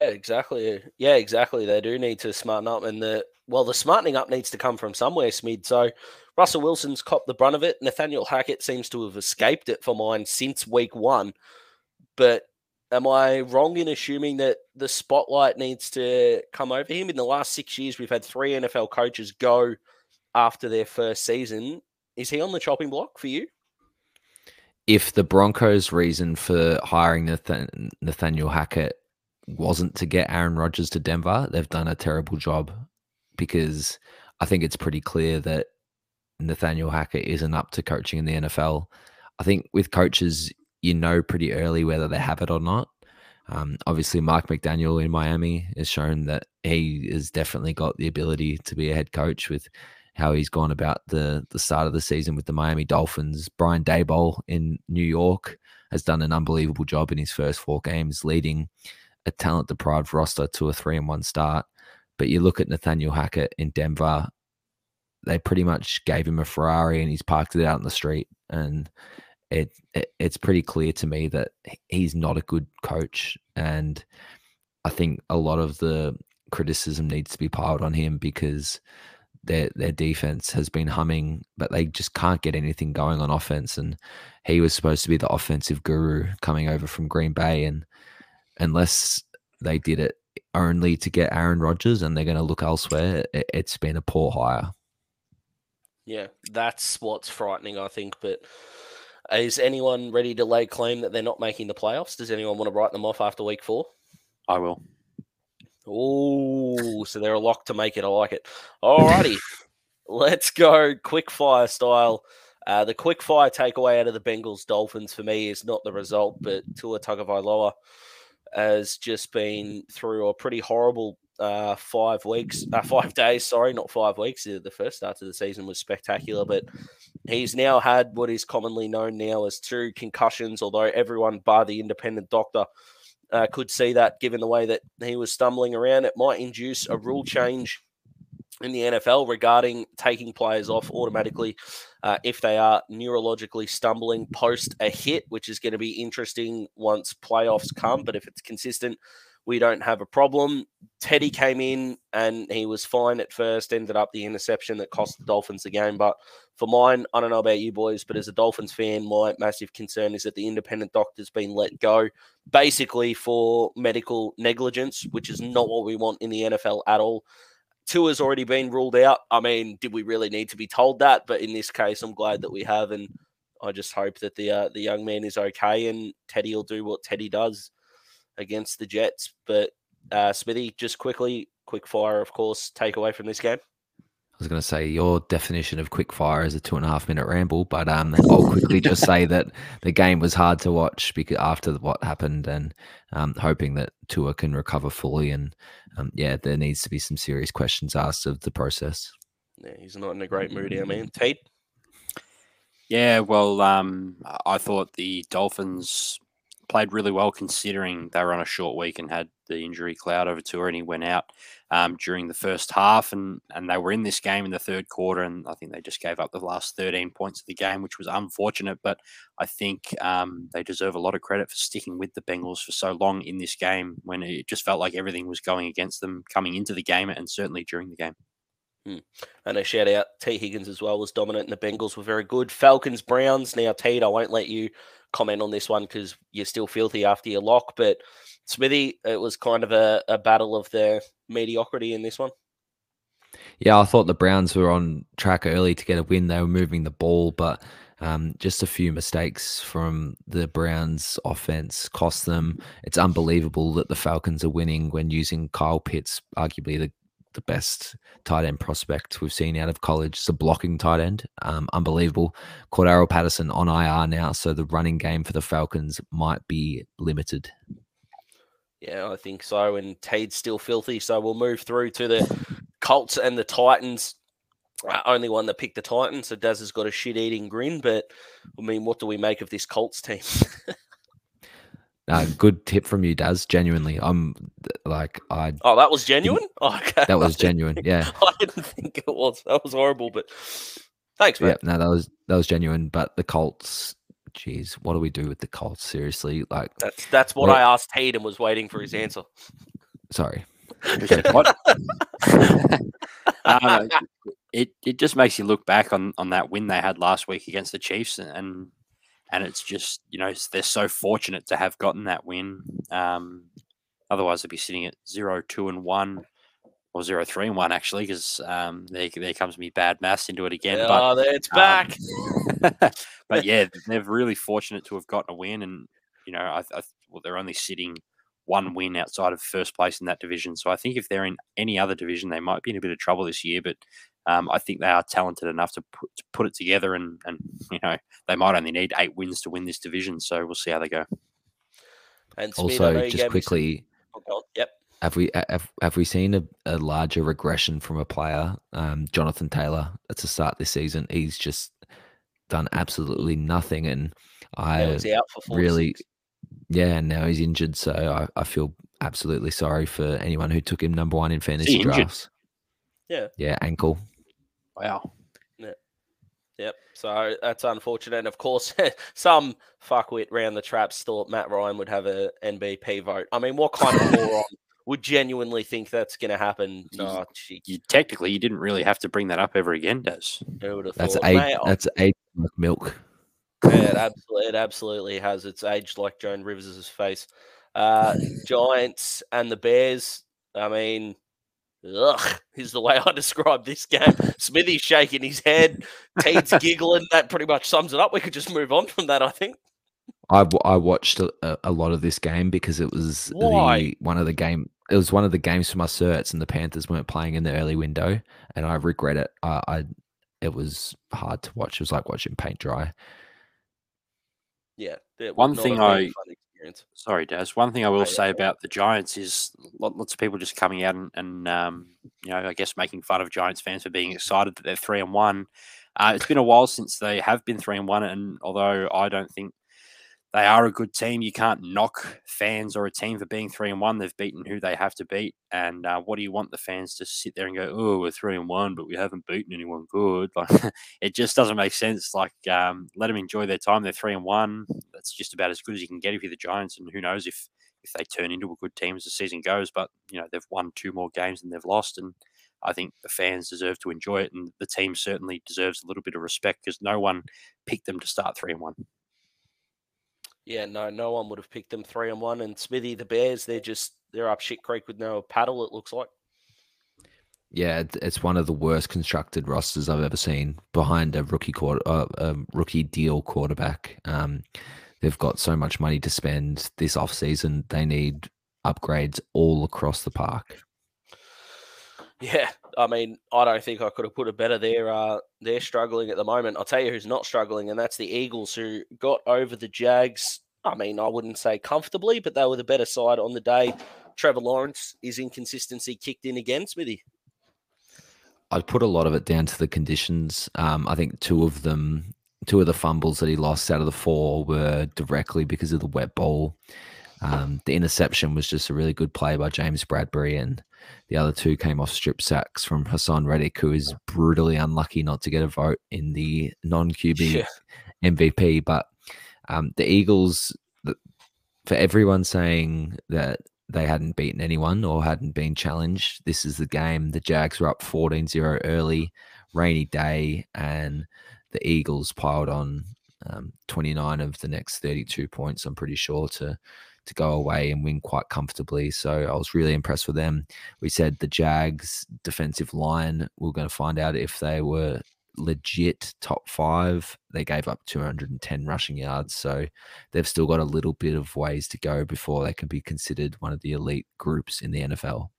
Yeah, exactly. Yeah, exactly. They do need to smarten up. And the smartening up needs to come from somewhere, Smid. So Russell Wilson's copped the brunt of it. Nathaniel Hackett seems to have escaped it for mine since week 1. But am I wrong in assuming that the spotlight needs to come over him? In the last 6 years, we've had 3 NFL coaches go after their first season. Is he on the chopping block for you? If the Broncos' reason for hiring Nathaniel Hackett wasn't to get Aaron Rodgers to Denver, they've done a terrible job, because I think it's pretty clear that Nathaniel Hackett isn't up to coaching in the NFL. I think with coaches, you know pretty early whether they have it or not. Obviously, Mark McDaniel in Miami has shown that he has definitely got the ability to be a head coach with how he's gone about the start of the season with the Miami Dolphins. Brian Daboll in New York has done an unbelievable job in his first 4 games, leading a talent-deprived roster to a 3-1 start. But you look at Nathaniel Hackett in Denver, they pretty much gave him a Ferrari and he's parked it out in the street. And it's pretty clear to me that he's not a good coach. And I think a lot of the criticism needs to be piled on him because their defense has been humming, but they just can't get anything going on offense. And he was supposed to be the offensive guru coming over from Green Bay. And unless they did it only to get Aaron Rodgers and they're going to look elsewhere, it's been a poor hire. Yeah, that's what's frightening, I think. But is anyone ready to lay claim that they're not making the playoffs? Does anyone want to write them off after week 4? I will. Oh, so they're a lock to make it. I like it. Alrighty, let's go quick fire style. The quick fire takeaway out of the Bengals Dolphins for me is not the result, but Tua Tagovailoa has just been through a pretty horrible 5 days. Sorry, not 5 weeks. The first start to the season was spectacular, but he's now had what is commonly known now as 2 concussions, although everyone bar the independent doctor could see that given the way that he was stumbling around. It might induce a rule change in the NFL regarding taking players off automatically if they are neurologically stumbling post a hit, which is going to be interesting once playoffs come. But if it's consistent, we don't have a problem. Teddy came in and he was fine at first, ended up the interception that cost the Dolphins the game. But for mine, I don't know about you boys, but as a Dolphins fan, my massive concern is that the independent doctor's been let go basically for medical negligence, which is not what we want in the NFL at all. Tua's already been ruled out. I mean, did we really need to be told that? But in this case, I'm glad that we have, and I just hope that the young man is okay and Teddy will do what Teddy does against the Jets. But Smithy, just quickly, quick fire, of course, take away from this game. I was going to say your definition of quick fire is a 2.5-minute ramble, but I'll quickly just say that the game was hard to watch because after what happened, and hoping that Tua can recover fully. And there needs to be some serious questions asked of the process. Yeah, he's not in a great mood here, man. Tate? Yeah, well, I thought the Dolphins played really well considering they were on a short week and had the injury cloud over Tua, and he went out during the first half, and they were in this game in the third quarter, and I think they just gave up the last 13 points of the game, which was unfortunate, but I think they deserve a lot of credit for sticking with the Bengals for so long in this game when it just felt like everything was going against them coming into the game and certainly during the game. And a shout out, T. Higgins as well was dominant, and the Bengals were very good. Falcons, Browns. Now, T, I won't let you comment on this one because you're still filthy after your lock, but Smithy, it was kind of a battle of their mediocrity in this one. Yeah, I thought the Browns were on track early to get a win. They were moving the ball, but just a few mistakes from the Browns offense cost them. It's unbelievable that the Falcons are winning when using Kyle Pitts, arguably the best tight end prospect we've seen out of college. It's a blocking tight end. Unbelievable. Cordarrelle Patterson on IR now, so the running game for the Falcons might be limited. Yeah, I think so. And Tade's still filthy, so we'll move through to the Colts and the Titans. Only one that picked the Titans, so Daz has got a shit-eating grin, but, I mean, what do we make of this Colts team? Good tip from you, Daz. Genuinely, Oh, that was genuine? Oh, okay. That was genuine, yeah. I didn't think it was. That was horrible, but thanks, mate. Yeah, no, that was genuine, but the Colts, geez, what do we do with the Colts? Seriously, like... That's what I asked Hayden and was waiting for his answer. Sorry. What? It just makes you look back on that win they had last week against the Chiefs and it's just, you know, they're so fortunate to have gotten that win. Otherwise, they'd be sitting at 0-2-1 or 0-3-1, actually, because there comes me bad maths into it again. Oh, it's back. But, yeah, they're really fortunate to have gotten a win. And, you know, they're only sitting one win outside of first place in that division. So I think if they're in any other division, they might be in a bit of trouble this year. But I think they are talented enough to put it together. And, you know, they might only need 8 wins to win this division. So we'll see how they go. And Smith, also, just quickly, yep. Have we seen a larger regression from a player, Jonathan Taylor, at the start this season? He's just done absolutely nothing, and and now he's injured. So I feel absolutely sorry for anyone who took him number 1 in fantasy drafts. Yeah, ankle. Wow. Yep, so that's unfortunate. And of course, some fuckwit round the traps thought Matt Ryan would have a MVP vote. I mean, what kind of moron would genuinely think that's going to happen? No, technically, you didn't really have to bring that up ever again, Des. Who would have thought? That's aged like milk. Yeah, it absolutely has. It's aged like Joan Rivers' face. Giants and the Bears, I mean... Ugh, is the way I describe this game. Smithy's shaking his head. Teed's giggling. That pretty much sums it up. We could just move on from that, I think. I watched a lot of this game because it was It was one of the games for my certs, and the Panthers weren't playing in the early window, and I regret it. It was hard to watch. It was like watching paint dry. Yeah, One thing I will say about the Giants is lots of people just coming out and I guess making fun of Giants fans for being excited that they're 3-1. It's been a while since they have been 3-1, and although I don't think they are a good team, you can't knock fans or a team for being 3-1. They've beaten who they have to beat, and what do you want the fans to sit there and go, "Oh, we're 3-1, but we haven't beaten anyone good"? Like, it just doesn't make sense. Like, let them enjoy their time. They're 3-1. That's just about as good as you can get if you're the Giants, and who knows if they turn into a good team as the season goes. But you know, they've won 2 more games than they've lost, and I think the fans deserve to enjoy it, and the team certainly deserves a little bit of respect because no one picked them to start 3-1. Yeah, no one would have picked them 3-1. And Smithy, the Bears, they're up shit creek with no paddle, it looks like. Yeah, it's one of the worst constructed rosters I've ever seen behind a rookie deal quarterback. They've got so much money to spend this offseason. They need upgrades all across the park. Yeah, I mean, I don't think I could have put it better there. They're struggling at the moment. I'll tell you who's not struggling, and that's the Eagles, who got over the Jags. I mean, I wouldn't say comfortably, but they were the better side on the day. Trevor Lawrence, his inconsistency kicked in again, Smithy. I'd put a lot of it down to the conditions. I think two of the fumbles that he lost out of the 4 were directly because of the wet ball. The interception was just a really good play by James Bradbury, and the other 2 came off strip sacks from Hassan Reddick, who is brutally unlucky not to get a vote in the non-QB MVP. But the Eagles, for everyone saying that they hadn't beaten anyone or hadn't been challenged, this is the game. The Jags were up 14-0 early, rainy day, and the Eagles piled on 29 of the next 32 points, I'm pretty sure, to go away and win quite comfortably. So I was really impressed with them. We said the Jags defensive line, we're going to find out if they were legit top 5. They gave up 210 rushing yards. So they've still got a little bit of ways to go before they can be considered one of the elite groups in the NFL.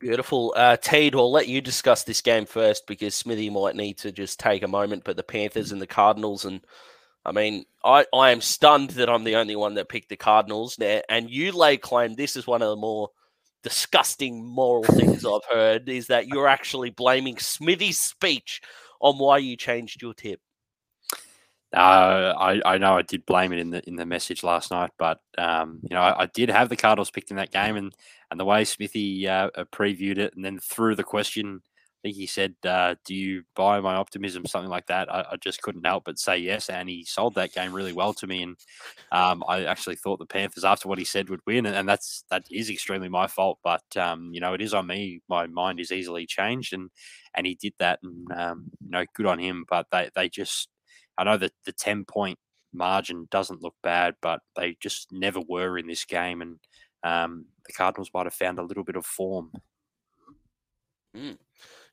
Beautiful. Teed, I'll let you discuss this game first because Smithy might need to just take a moment, but the Panthers and the Cardinals, and I mean, I am stunned that I'm the only one that picked the Cardinals there. And you lay claim this is one of the more disgusting moral things I've heard, is that you're actually blaming Smithy's speech on why you changed your tip. I know I did blame it in the message last night, but I did have the Cardinals picked in that game, and the way Smithy previewed it and then threw the question, I think he said, do you buy my optimism? Something like that. I just couldn't help but say yes, and he sold that game really well to me. And I actually thought the Panthers, after what he said, would win, and that is extremely my fault. But, it is on me. My mind is easily changed, and he did that, and, good on him. But they just – I know that the 10-point margin doesn't look bad, but they just never were in this game, and the Cardinals might have found a little bit of form. Mm.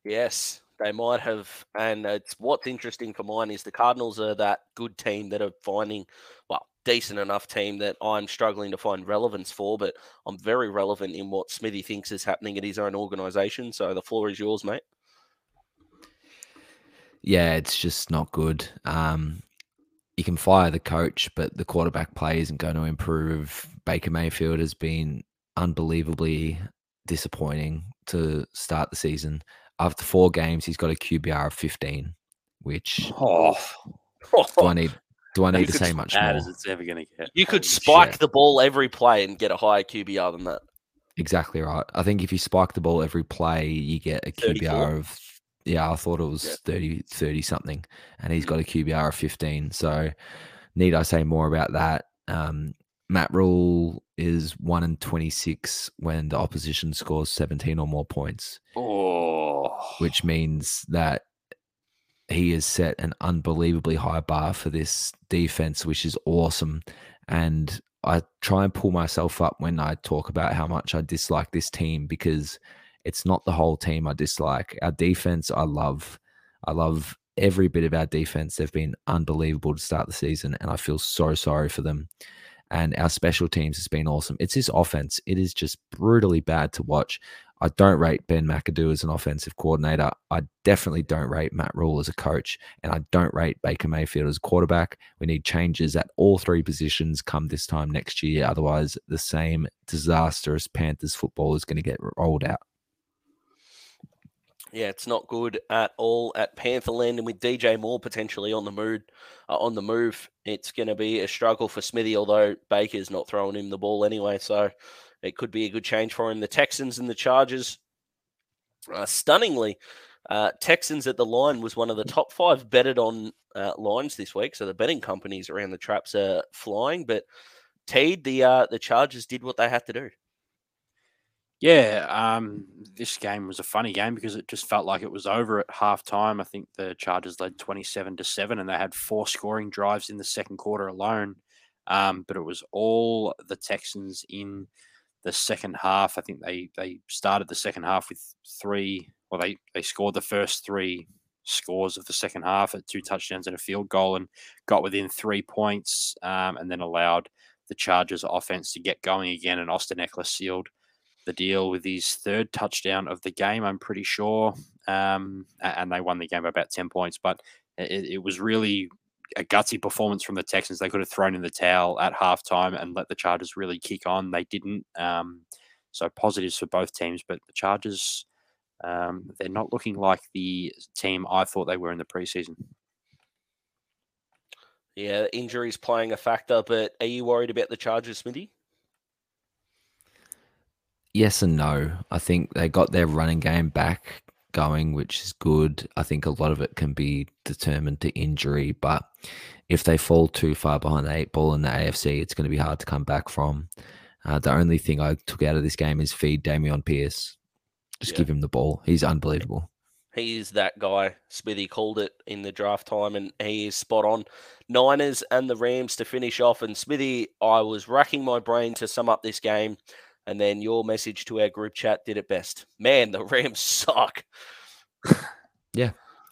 Yes, they might have. And it's what's interesting for mine is the Cardinals are that good team that are finding, well, decent enough team that I'm struggling to find relevance for, but I'm very relevant in what Smithy thinks is happening at his own organisation. So the floor is yours, mate. Yeah, it's just not good. You can fire the coach, but the quarterback play isn't going to improve. Baker Mayfield has been unbelievably disappointing to start the season. After 4 games, he's got a QBR of 15, which do I need to say much more? As it's ever going to get. You could spike the ball every play and get a higher QBR than that. Exactly right. I think if you spike the ball every play, you get a QBR 34. of Yeah, I thought it was 30-something, and he's got a QBR of 15. So need I say more about that? Matt Rule is 1-26 when the opposition scores 17 or more points, which means that he has set an unbelievably high bar for this defense, which is awesome. And I try and pull myself up when I talk about how much I dislike this team, because it's not the whole team I dislike. Our defense, I love. I love every bit of our defense. They've been unbelievable to start the season, and I feel so sorry for them. And our special teams has been awesome. It's his offense. It is just brutally bad to watch. I don't rate Ben McAdoo as an offensive coordinator. I definitely don't rate Matt Rule as a coach. And I don't rate Baker Mayfield as a quarterback. We need changes at all three positions come this time next year. Otherwise, the same disastrous Panthers football is going to get rolled out. Yeah, it's not good at all at Pantherland. And with DJ Moore potentially on the move, it's going to be a struggle for Smithy, although Baker's not throwing him the ball anyway. So it could be a good change for him. The Texans and the Chargers, stunningly, Texans at the line was one of the top five betted on lines this week. So the betting companies around the traps are flying. But Teed, the Chargers did what they had to do. Yeah, this game was a funny game because it just felt like it was over at halftime. I think the Chargers led 27-7, and they had four scoring drives in the second quarter alone. But it was all the Texans in the second half. I think they started the second half with they scored the first three scores of the second half at two touchdowns and a field goal and got within 3 points, and then allowed the Chargers offense to get going again, and Austin Eckler sealed the deal with his third touchdown of the game, I'm pretty sure. And they won the game by about 10 points. But it was really a gutsy performance from the Texans. They could have thrown in the towel at halftime and let the Chargers really kick on. They didn't. So positives for both teams. But the Chargers, they're not looking like the team I thought they were in the preseason. Yeah, injuries playing a factor. But are you worried about the Chargers, Smithy? Yes and no. I think they got their running game back going, which is good. I think a lot of it can be determined to injury, but if they fall too far behind the eight ball in the AFC, it's going to be hard to come back from. The only thing I took out of this game is feed Dameon Pierce. Just give him the ball. He's unbelievable. He is that guy. Smithy called it in the draft time, and he is spot on. Niners and the Rams to finish off. And Smithy, I was racking my brain to sum up this game, and then your message to our group chat did it best. Man, the Rams suck. Yeah.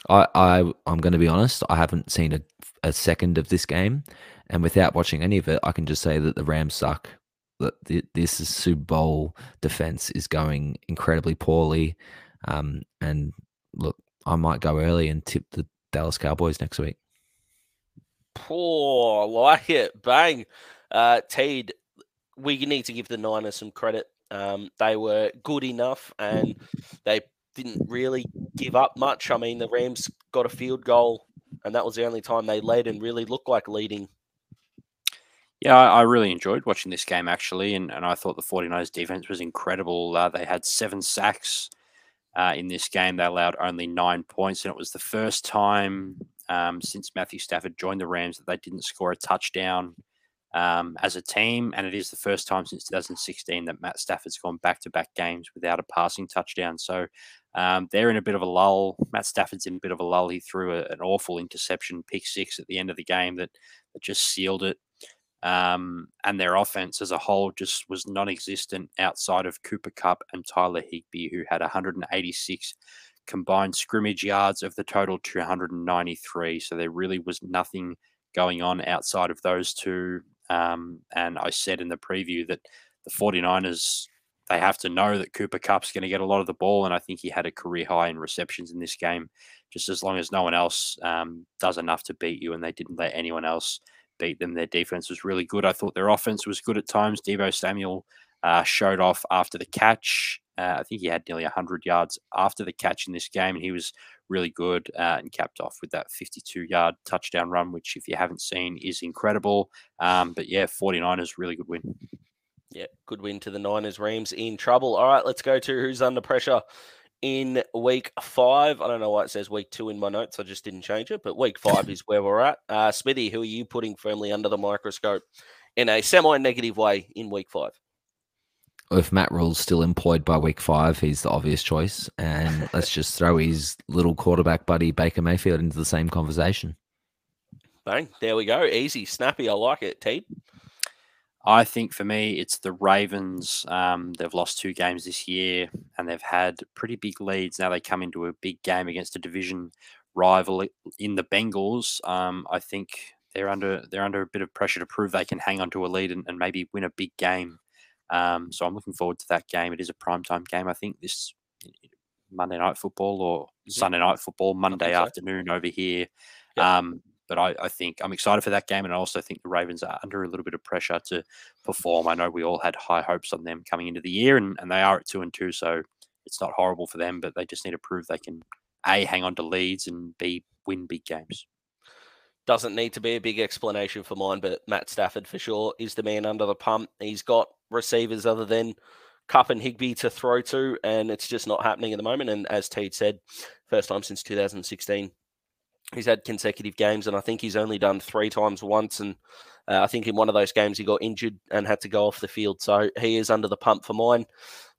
I'm going to be honest. I haven't seen a second of this game. And without watching any of it, I can just say that the Rams suck. That this Super Bowl defense is going incredibly poorly. And look, I might go early and tip the Dallas Cowboys next week. Poor, like it. Bang. Teed. We need to give the Niners some credit. They were good enough, and they didn't really give up much. I mean, the Rams got a field goal, and that was the only time they led and really looked like leading. Yeah, I really enjoyed watching this game, actually, and I thought the 49ers defense was incredible. They had 7 sacks in this game. They allowed only 9 points, and it was the first time since Matthew Stafford joined the Rams that they didn't score a touchdown as a team, and it is the first time since 2016 that Matt Stafford's gone back-to-back games without a passing touchdown. So they're in a bit of a lull. Matt Stafford's in a bit of a lull. He threw an awful interception, pick six at the end of the game that just sealed it. And their offense as a whole just was non-existent outside of Cooper Kupp and Tyler Higbee, who had 186 combined scrimmage yards of the total 293. So there really was nothing going on outside of those two. And I said in the preview that the 49ers, they have to know that Cooper Kupp's going to get a lot of the ball, and I think he had a career high in receptions in this game, just as long as no one else does enough to beat you, and they didn't let anyone else beat them. Their defense was really good. I thought their offense was good at times. Deebo Samuel showed off after the catch. I think he had nearly 100 yards after the catch in this game, and he was really good and capped off with that 52-yard touchdown run, which, if you haven't seen, is incredible. But, yeah, 49ers, really good win. Yeah, good win to the Niners. Rams in trouble. All right, let's go to who's under pressure in week 5. I don't know why it says week 2 in my notes. I just didn't change it, but week 5 is where we're at. Smithy, who are you putting firmly under the microscope in a semi-negative way in week 5? If Matt Rule's still employed by week 5, he's the obvious choice. And let's just throw his little quarterback buddy, Baker Mayfield, into the same conversation. Bang. There we go. Easy, snappy. I like it, T. I think for me, it's the Ravens. They've lost 2 games this year and they've had pretty big leads. Now they come into a big game against a division rival in the Bengals. I think they're under a bit of pressure to prove they can hang on to a lead and maybe win a big game. So I'm looking forward to that game. It is a primetime game, I think, this Monday Night Football or Sunday Night Football, Monday afternoon over here. Yeah. But I think I'm excited for that game, and I also think the Ravens are under a little bit of pressure to perform. I know we all had high hopes on them coming into the year, and they are at 2-2, so it's not horrible for them, but they just need to prove they can, A, hang on to leads, and B, win big games. Doesn't need to be a big explanation for mine, but Matt Stafford for sure is the man under the pump. He's got receivers other than Cup and Higbee to throw to, and it's just not happening at the moment. And as Teed said, first time since 2016, he's had consecutive games, and I think he's only done 3 times once. And I think in one of those games he got injured and had to go off the field. So he is under the pump for mine.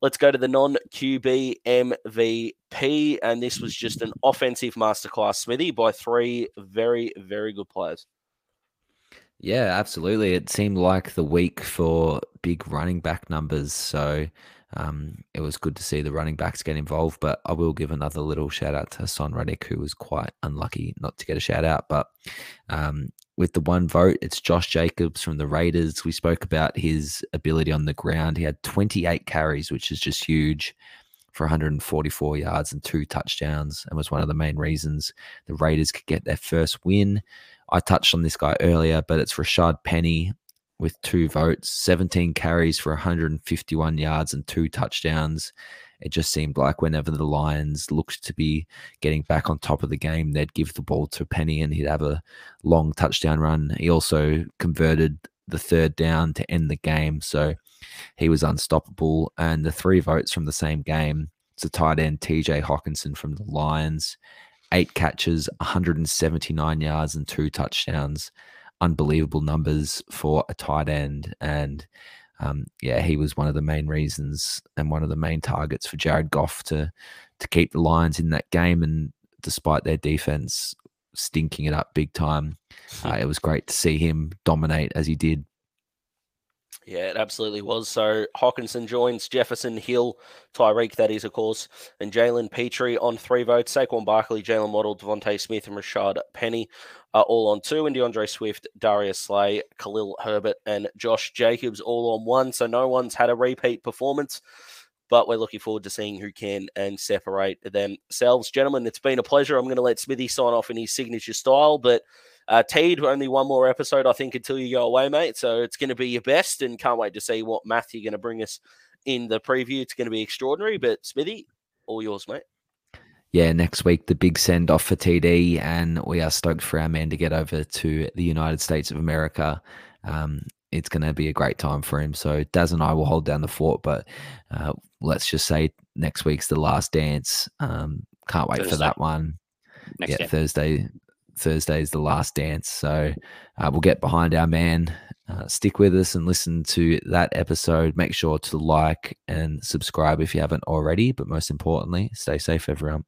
Let's go to the non-QB MVP. And this was just an offensive masterclass, Smithy, by 3 very, very good players. Yeah, absolutely. It seemed like the week for big running back numbers. So it was good to see the running backs get involved. But I will give another little shout out to Hassan Reddick, who was quite unlucky not to get a shout out. But with the 1 vote, it's Josh Jacobs from the Raiders. We spoke about his ability on the ground. He had 28 carries, which is just huge, for 144 yards and 2 touchdowns, and was one of the main reasons the Raiders could get their first win. I touched on this guy earlier, but it's Rashad Penny with 2 votes, 17 carries for 151 yards and 2 touchdowns. It just seemed like whenever the Lions looked to be getting back on top of the game, they'd give the ball to Penny and he'd have a long touchdown run. He also converted the 3rd down to end the game, so he was unstoppable. And the 3 votes from the same game, it's a tight end, TJ Hockenson from the Lions, 8 catches, 179 yards and 2 touchdowns. Unbelievable numbers for a tight end. And yeah, he was one of the main reasons and one of the main targets for Jared Goff to keep the Lions in that game. And despite their defense stinking it up big time, it was great to see him dominate as he did. Yeah, it absolutely was. So Hockenson joins Jefferson, Hill, Tyreek, that is, of course, and Jalen Petrie on 3 votes. Saquon Barkley, Jalen Waddle, Devontae Smith, and Rashad Penny are all on 2. And DeAndre Swift, Darius Slay, Khalil Herbert, and Josh Jacobs all on 1. So no one's had a repeat performance, but we're looking forward to seeing who can and separate themselves. Gentlemen, it's been a pleasure. I'm going to let Smithy sign off in his signature style, but Teed, only one more episode, I think, until you go away, mate. So it's going to be your best, and can't wait to see what math you're going to bring us in the preview. It's going to be extraordinary, but Smithy, all yours, mate. Yeah, next week, the big send-off for TD, and we are stoked for our man to get over to the United States of America. It's going to be a great time for him. So Daz and I will hold down the fort, but let's just say next week's the last dance. Can't wait for that one. Thursday is the last dance. So we'll get behind our man. Stick with us and listen to that episode. Make sure to like and subscribe if you haven't already. But most importantly, stay safe, everyone.